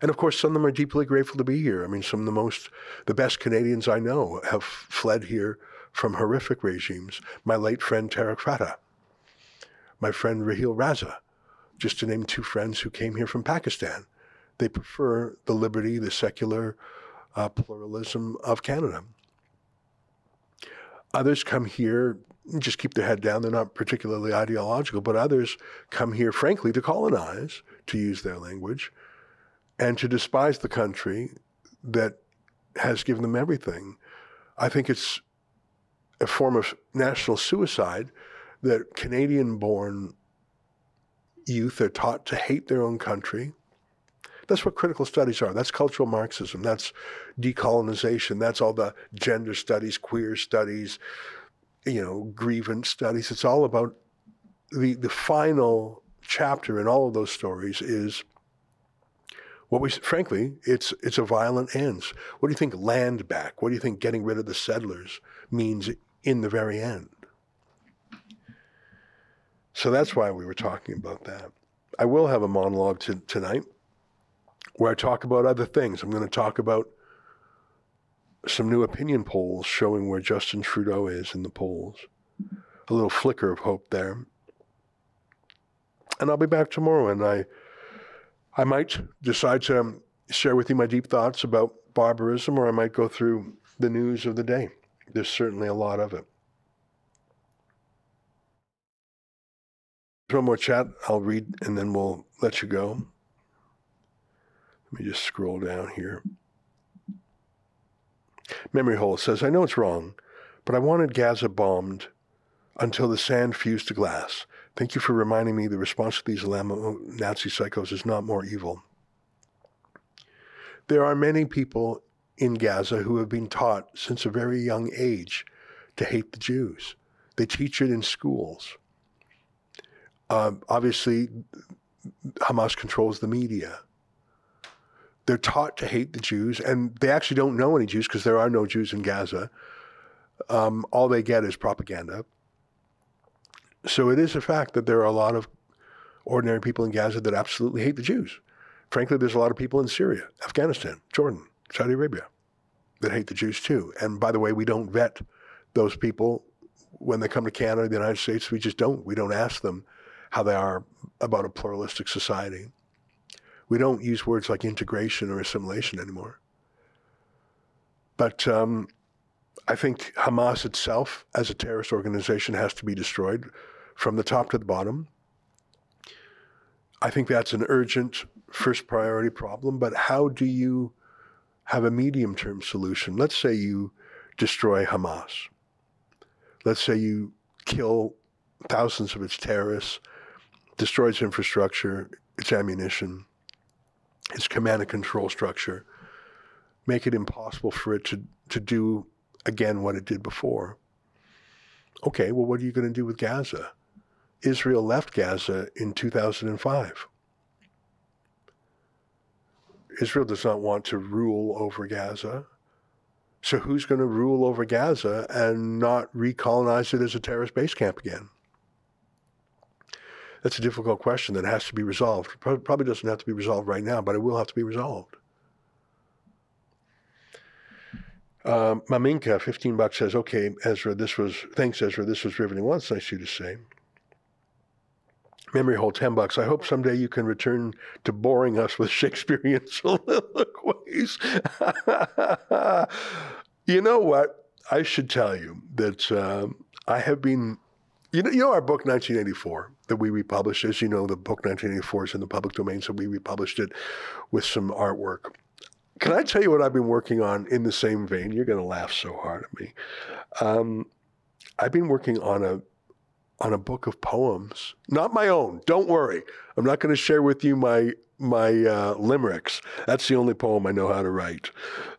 And of course, some of them are deeply grateful to be here. I mean, some of the best Canadians I know have fled here from horrific regimes. My late friend, Tarek Fatah, my friend, Raheel Raza, just to name two friends who came here from Pakistan. They prefer the liberty, the secular pluralism of Canada. Others come here, just keep their head down. They're not particularly ideological, but others come here, frankly, to colonize, to use their language, and to despise the country that has given them everything. I think it's a form of national suicide that Canadian-born youth are taught to hate their own country. That's what critical studies are. That's cultural Marxism. That's decolonization. That's all the gender studies, queer studies, grievance studies. It's all about the final chapter in all of those stories is frankly, it's a violent ends. What do you think land back? What do you think getting rid of the settlers means in the very end? So that's why we were talking about that. I will have a monologue tonight where I talk about other things. I'm going to talk about some new opinion polls showing where Justin Trudeau is in the polls. A little flicker of hope there. And I'll be back tomorrow, and I might decide to share with you my deep thoughts about barbarism, or I might go through the news of the day. There's certainly a lot of it. One more chat I'll read, and then we'll let you go. Let me just scroll down here. Memory Hole says, I know it's wrong, but I wanted Gaza bombed until the sand fused to glass. Thank you for reminding me the response to these Nazi psychos is not more evil. There are many people in Gaza who have been taught since a very young age to hate the Jews. They teach it in schools. Obviously, Hamas controls the media. They're taught to hate the Jews, and they actually don't know any Jews because there are no Jews in Gaza. All they get is propaganda. So it is a fact that there are a lot of ordinary people in Gaza that absolutely hate the Jews. Frankly, there's a lot of people in Syria, Afghanistan, Jordan, Saudi Arabia that hate the Jews too. And by the way, we don't vet those people when they come to Canada, the United States. We just don't. We don't ask them how they are about a pluralistic society. We don't use words like integration or assimilation anymore. But I think Hamas itself as a terrorist organization has to be destroyed from the top to the bottom. I think that's an urgent first priority problem, but how do you have a medium-term solution? Let's say you destroy Hamas. Let's say you kill thousands of its terrorists, destroy its infrastructure, its ammunition, its command and control structure, make it impossible for it to do again what it did before. Okay, well, what are you going to do with Gaza? Israel left Gaza in 2005. Israel does not want to rule over Gaza. So who's going to rule over Gaza and not recolonize it as a terrorist base camp again? That's a difficult question that has to be resolved. Probably doesn't have to be resolved right now, but it will have to be resolved. Maminka, $15, says, okay, Ezra, this was, thanks, Ezra, this was riveting. Well, it's nice of you to say. Memory Hole, $10. I hope someday you can return to boring us with Shakespearean soliloquies. You know what? I should tell you that I have been, you know our book 1984 that we republished. As you know, the book 1984 is in the public domain, so we republished it with some artwork. Can I tell you what I've been working on in the same vein? You're going to laugh so hard at me. I've been working on a book of poems, not my own. Don't worry. I'm not going to share with you my limericks. That's the only poem I know how to write.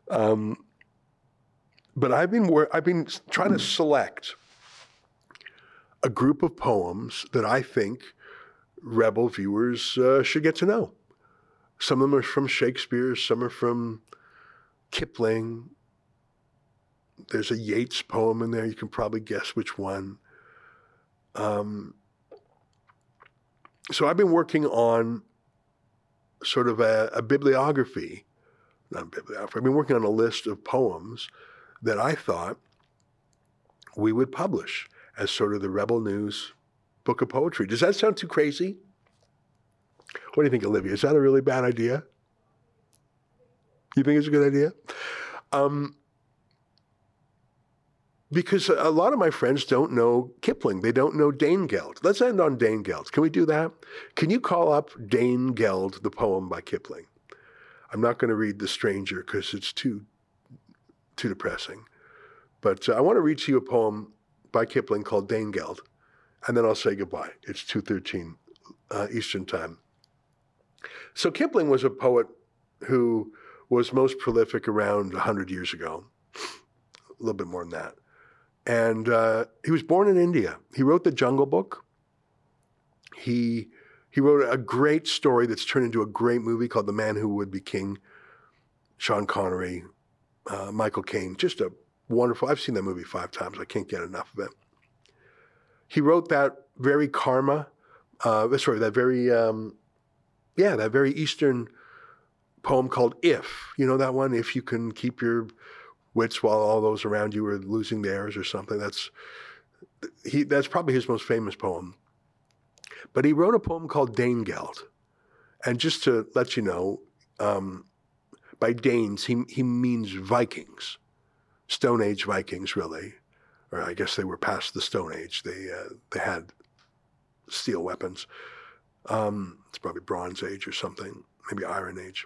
But I've been trying to select a group of poems that I think Rebel viewers should get to know. Some of them are from Shakespeare. Some are from Kipling. There's a Yeats poem in there. You can probably guess which one. So I've been working on sort of a bibliography. Not bibliography. I've been working on a list of poems that I thought we would publish as sort of the Rebel News book of poetry. Does that sound too crazy? What do you think, Olivia? Is that a really bad idea? You think it's a good idea? Because a lot of my friends don't know Kipling. They don't know Dane-Geld. Let's end on Dane-Geld. Can we do that? Can you call up Dane-Geld, the poem by Kipling? I'm not going to read The Stranger because it's too depressing. But I want to read to you a poem by Kipling called Dane-Geld, and then I'll say goodbye. It's 2:13 Eastern Time. So Kipling was a poet who was most prolific around 100 years ago, a little bit more than that. And he was born in India. He wrote The Jungle Book. He wrote a great story that's turned into a great movie called The Man Who Would Be King, Sean Connery, Michael Caine, just a wonderful, I've seen that movie 5 times. I can't get enough of it. He wrote that very Eastern poem called If. You know that one? If you can keep your wits while all those around you are losing theirs or something. That's probably his most famous poem. But he wrote a poem called Dane-Geld. And just to let you know, by Danes, he means Vikings, Stone Age Vikings, really. Or I guess they were past the Stone Age. They had steel weapons. It's probably Bronze Age or something, maybe Iron Age.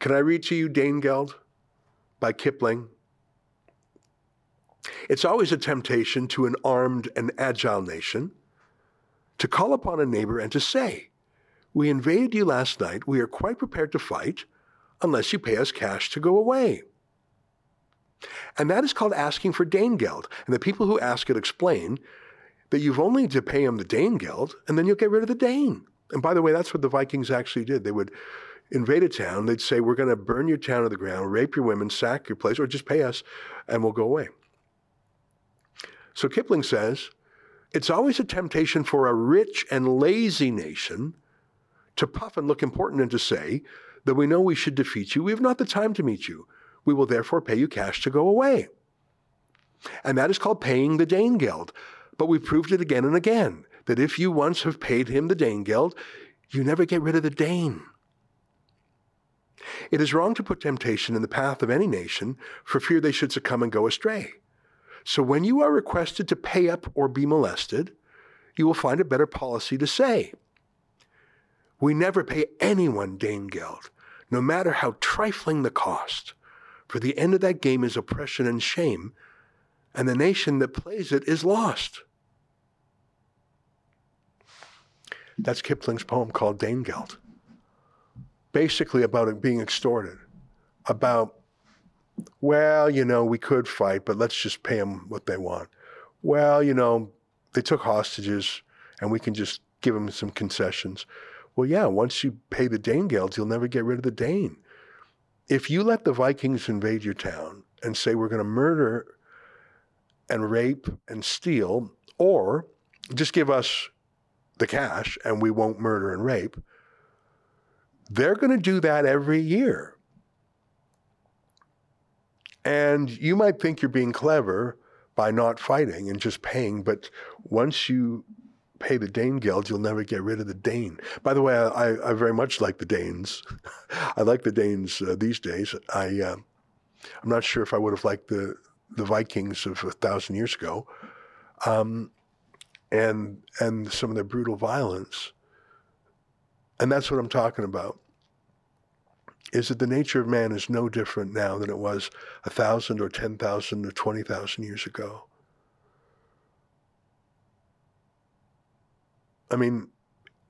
Can I read to you Dane-Geld by Kipling? It's always a temptation to an armed and agile nation to call upon a neighbor and to say, we invaded you last night. We are quite prepared to fight, unless you pay us cash to go away. And that is called asking for Dane-Geld. And the people who ask it explain that you've only to pay them the Dane-Geld, and then you'll get rid of the Dane. And by the way, that's what the Vikings actually did. They would invade a town. They'd say, we're going to burn your town to the ground, rape your women, sack your place, or just pay us, and we'll go away. So Kipling says, it's always a temptation for a rich and lazy nation to puff and look important and to say, that we know we should defeat you. We have not the time to meet you. We will therefore pay you cash to go away. And that is called paying the Dane-Geld. But we've proved it again and again, that if you once have paid him the Dane-Geld, you never get rid of the Dane. It is wrong to put temptation in the path of any nation for fear they should succumb and go astray. So when you are requested to pay up or be molested, you will find it better policy to say, we never pay anyone Dane-Geld, no matter how trifling the cost, for the end of that game is oppression and shame, and the nation that plays it is lost. That's Kipling's poem called Dane-Geld. Basically about it being extorted, about, well, you know, we could fight, but let's just pay them what they want. Well, you know, they took hostages, and we can just give them some concessions. Well, yeah, once you pay the Dane-Geld, you'll never get rid of the Dane. If you let the Vikings invade your town and say we're going to murder and rape and steal, or just give us the cash and we won't murder and rape, they're going to do that every year. And you might think you're being clever by not fighting and just paying, but once you pay the Dane-Geld, you'll never get rid of the Dane. By the way, I very much like the Danes. I like the Danes these days. I'm not sure if I would have liked the Vikings of 1,000 years ago, and some of their brutal violence. And that's what I'm talking about, is that the nature of man is no different now than it was 1,000 or 10,000 or 20,000 years ago. I mean,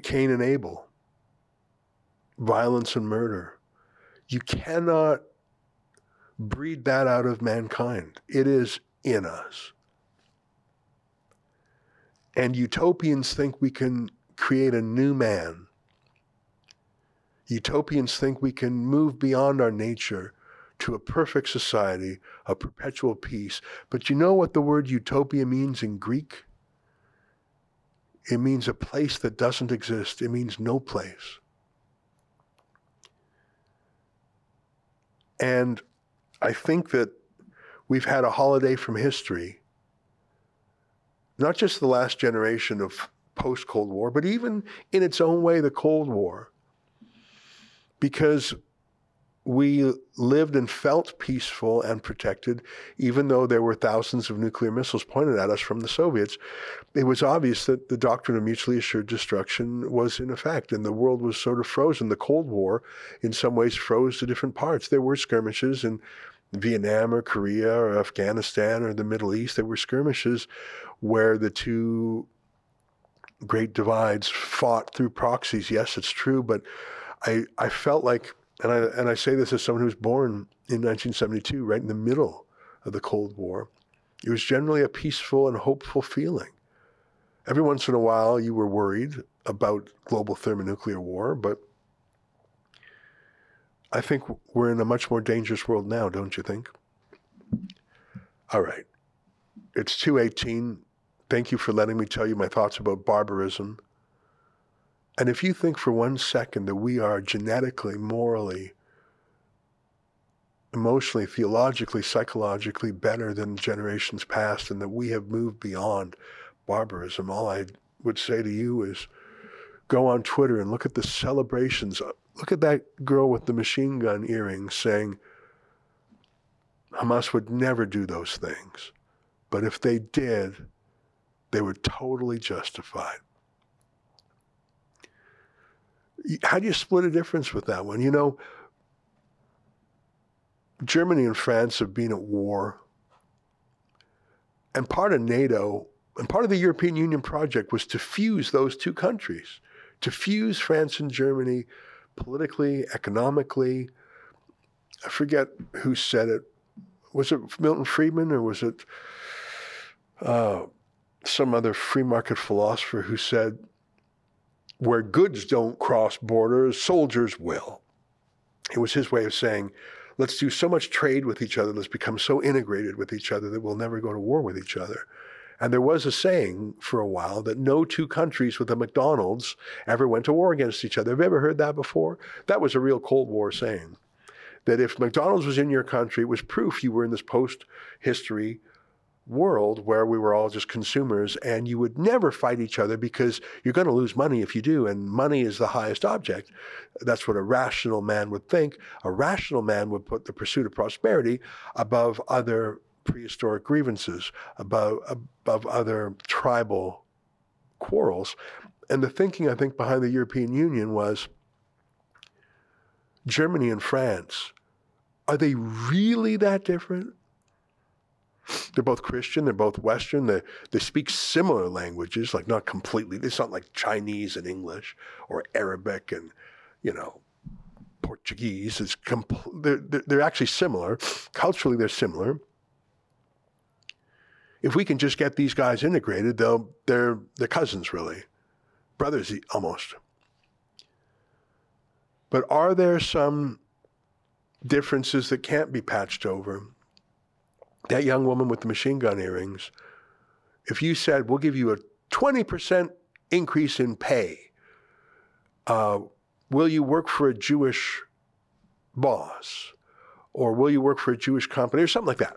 Cain and Abel, violence and murder. You cannot breed that out of mankind. It is in us. And utopians think we can create a new man. Utopians think we can move beyond our nature to a perfect society, a perpetual peace. But you know what the word utopia means in Greek? It means a place that doesn't exist. It means no place. And I think that we've had a holiday from history, not just the last generation of post-Cold War, but even in its own way, the Cold War, because we lived and felt peaceful and protected, even though there were thousands of nuclear missiles pointed at us from the Soviets. It was obvious that the doctrine of mutually assured destruction was in effect, and the world was sort of frozen. The Cold War, in some ways, froze to different parts. There were skirmishes in Vietnam or Korea or Afghanistan or the Middle East. There were skirmishes where the two great divides fought through proxies. Yes, it's true, but I felt like, and I say this as someone who was born in 1972, right in the middle of the Cold War, it was generally a peaceful and hopeful feeling. Every once in a while, you were worried about global thermonuclear war, but I think we're in a much more dangerous world now, don't you think? All right. It's 2:18. Thank you for letting me tell you my thoughts about barbarism. And if you think for one second that we are genetically, morally, emotionally, theologically, psychologically better than generations past and that we have moved beyond barbarism, all I would say to you is go on Twitter and look at the celebrations. Look at that girl with the machine gun earrings saying, Hamas would never do those things. But if they did, they were totally justified. How do you split a difference with that one? You know, Germany and France have been at war. And part of NATO and part of the European Union project was to fuse those two countries, to fuse France and Germany politically, economically. I forget who said it. Was it Milton Friedman or was it some other free market philosopher who said, where goods don't cross borders, soldiers will. It was his way of saying, let's do so much trade with each other, let's become so integrated with each other that we'll never go to war with each other. And there was a saying for a while that no two countries with a McDonald's ever went to war against each other. Have you ever heard that before? That was a real Cold War saying, that if McDonald's was in your country, it was proof you were in this post-history world where we were all just consumers and you would never fight each other because you're going to lose money if you do, and money is the highest object. That's what a rational man would think. A rational man would put the pursuit of prosperity above other prehistoric grievances, above other tribal quarrels. And the thinking, I think, behind the European Union was Germany and France, are they really that different? They're both Christian, they're both Western, they speak similar languages, like not completely. It's not like Chinese and English or Arabic and, you know, Portuguese. It's they're actually similar. Culturally, they're similar. If we can just get these guys integrated, they're cousins, really. Brothers, almost. But are there some differences that can't be patched over? That young woman with the machine gun earrings, if you said, we'll give you a 20% increase in pay, will you work for a Jewish boss? or will you work for a Jewish company or something like that.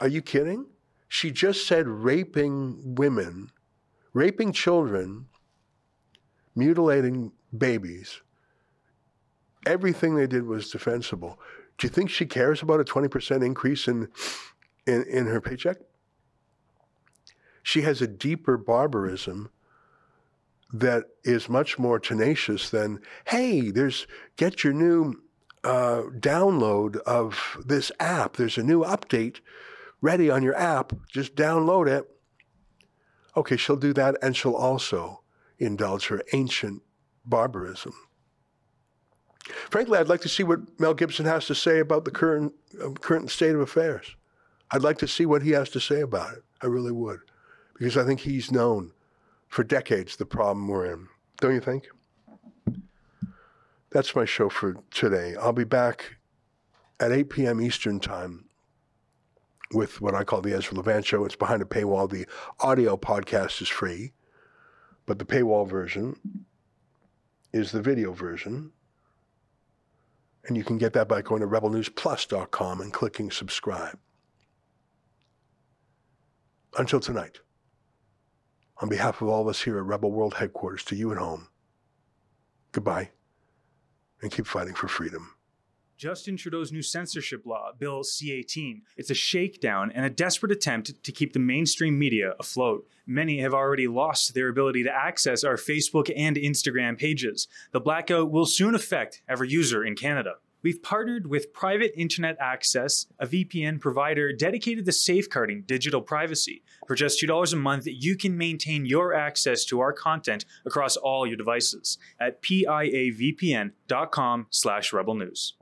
Are you kidding? She just said raping women, raping children, mutilating babies. Everything they did was defensible. Do you think she cares about a 20% increase in her paycheck? She has a deeper barbarism that is much more tenacious than, hey, get your new download of this app. There's a new update ready on your app. Just download it. Okay, she'll do that, and she'll also indulge her ancient barbarism. Frankly, I'd like to see what Mel Gibson has to say about the current state of affairs. I'd like to see what he has to say about it. I really would, because I think he's known for decades the problem we're in. Don't you think? That's my show for today. I'll be back at 8 p.m. Eastern time with what I call the Ezra Levant Show. It's behind a paywall. The audio podcast is free, but the paywall version is the video version. And you can get that by going to rebelnewsplus.com and clicking subscribe. Until tonight, on behalf of all of us here at Rebel World Headquarters, to you at home, goodbye, and keep fighting for freedom. Justin Trudeau's new censorship law, Bill C-18. It's a shakedown and a desperate attempt to keep the mainstream media afloat. Many have already lost their ability to access our Facebook and Instagram pages. The blackout will soon affect every user in Canada. We've partnered with Private Internet Access, a VPN provider dedicated to safeguarding digital privacy. For just $2 a month, you can maintain your access to our content across all your devices at piavpn.com/rebelnews.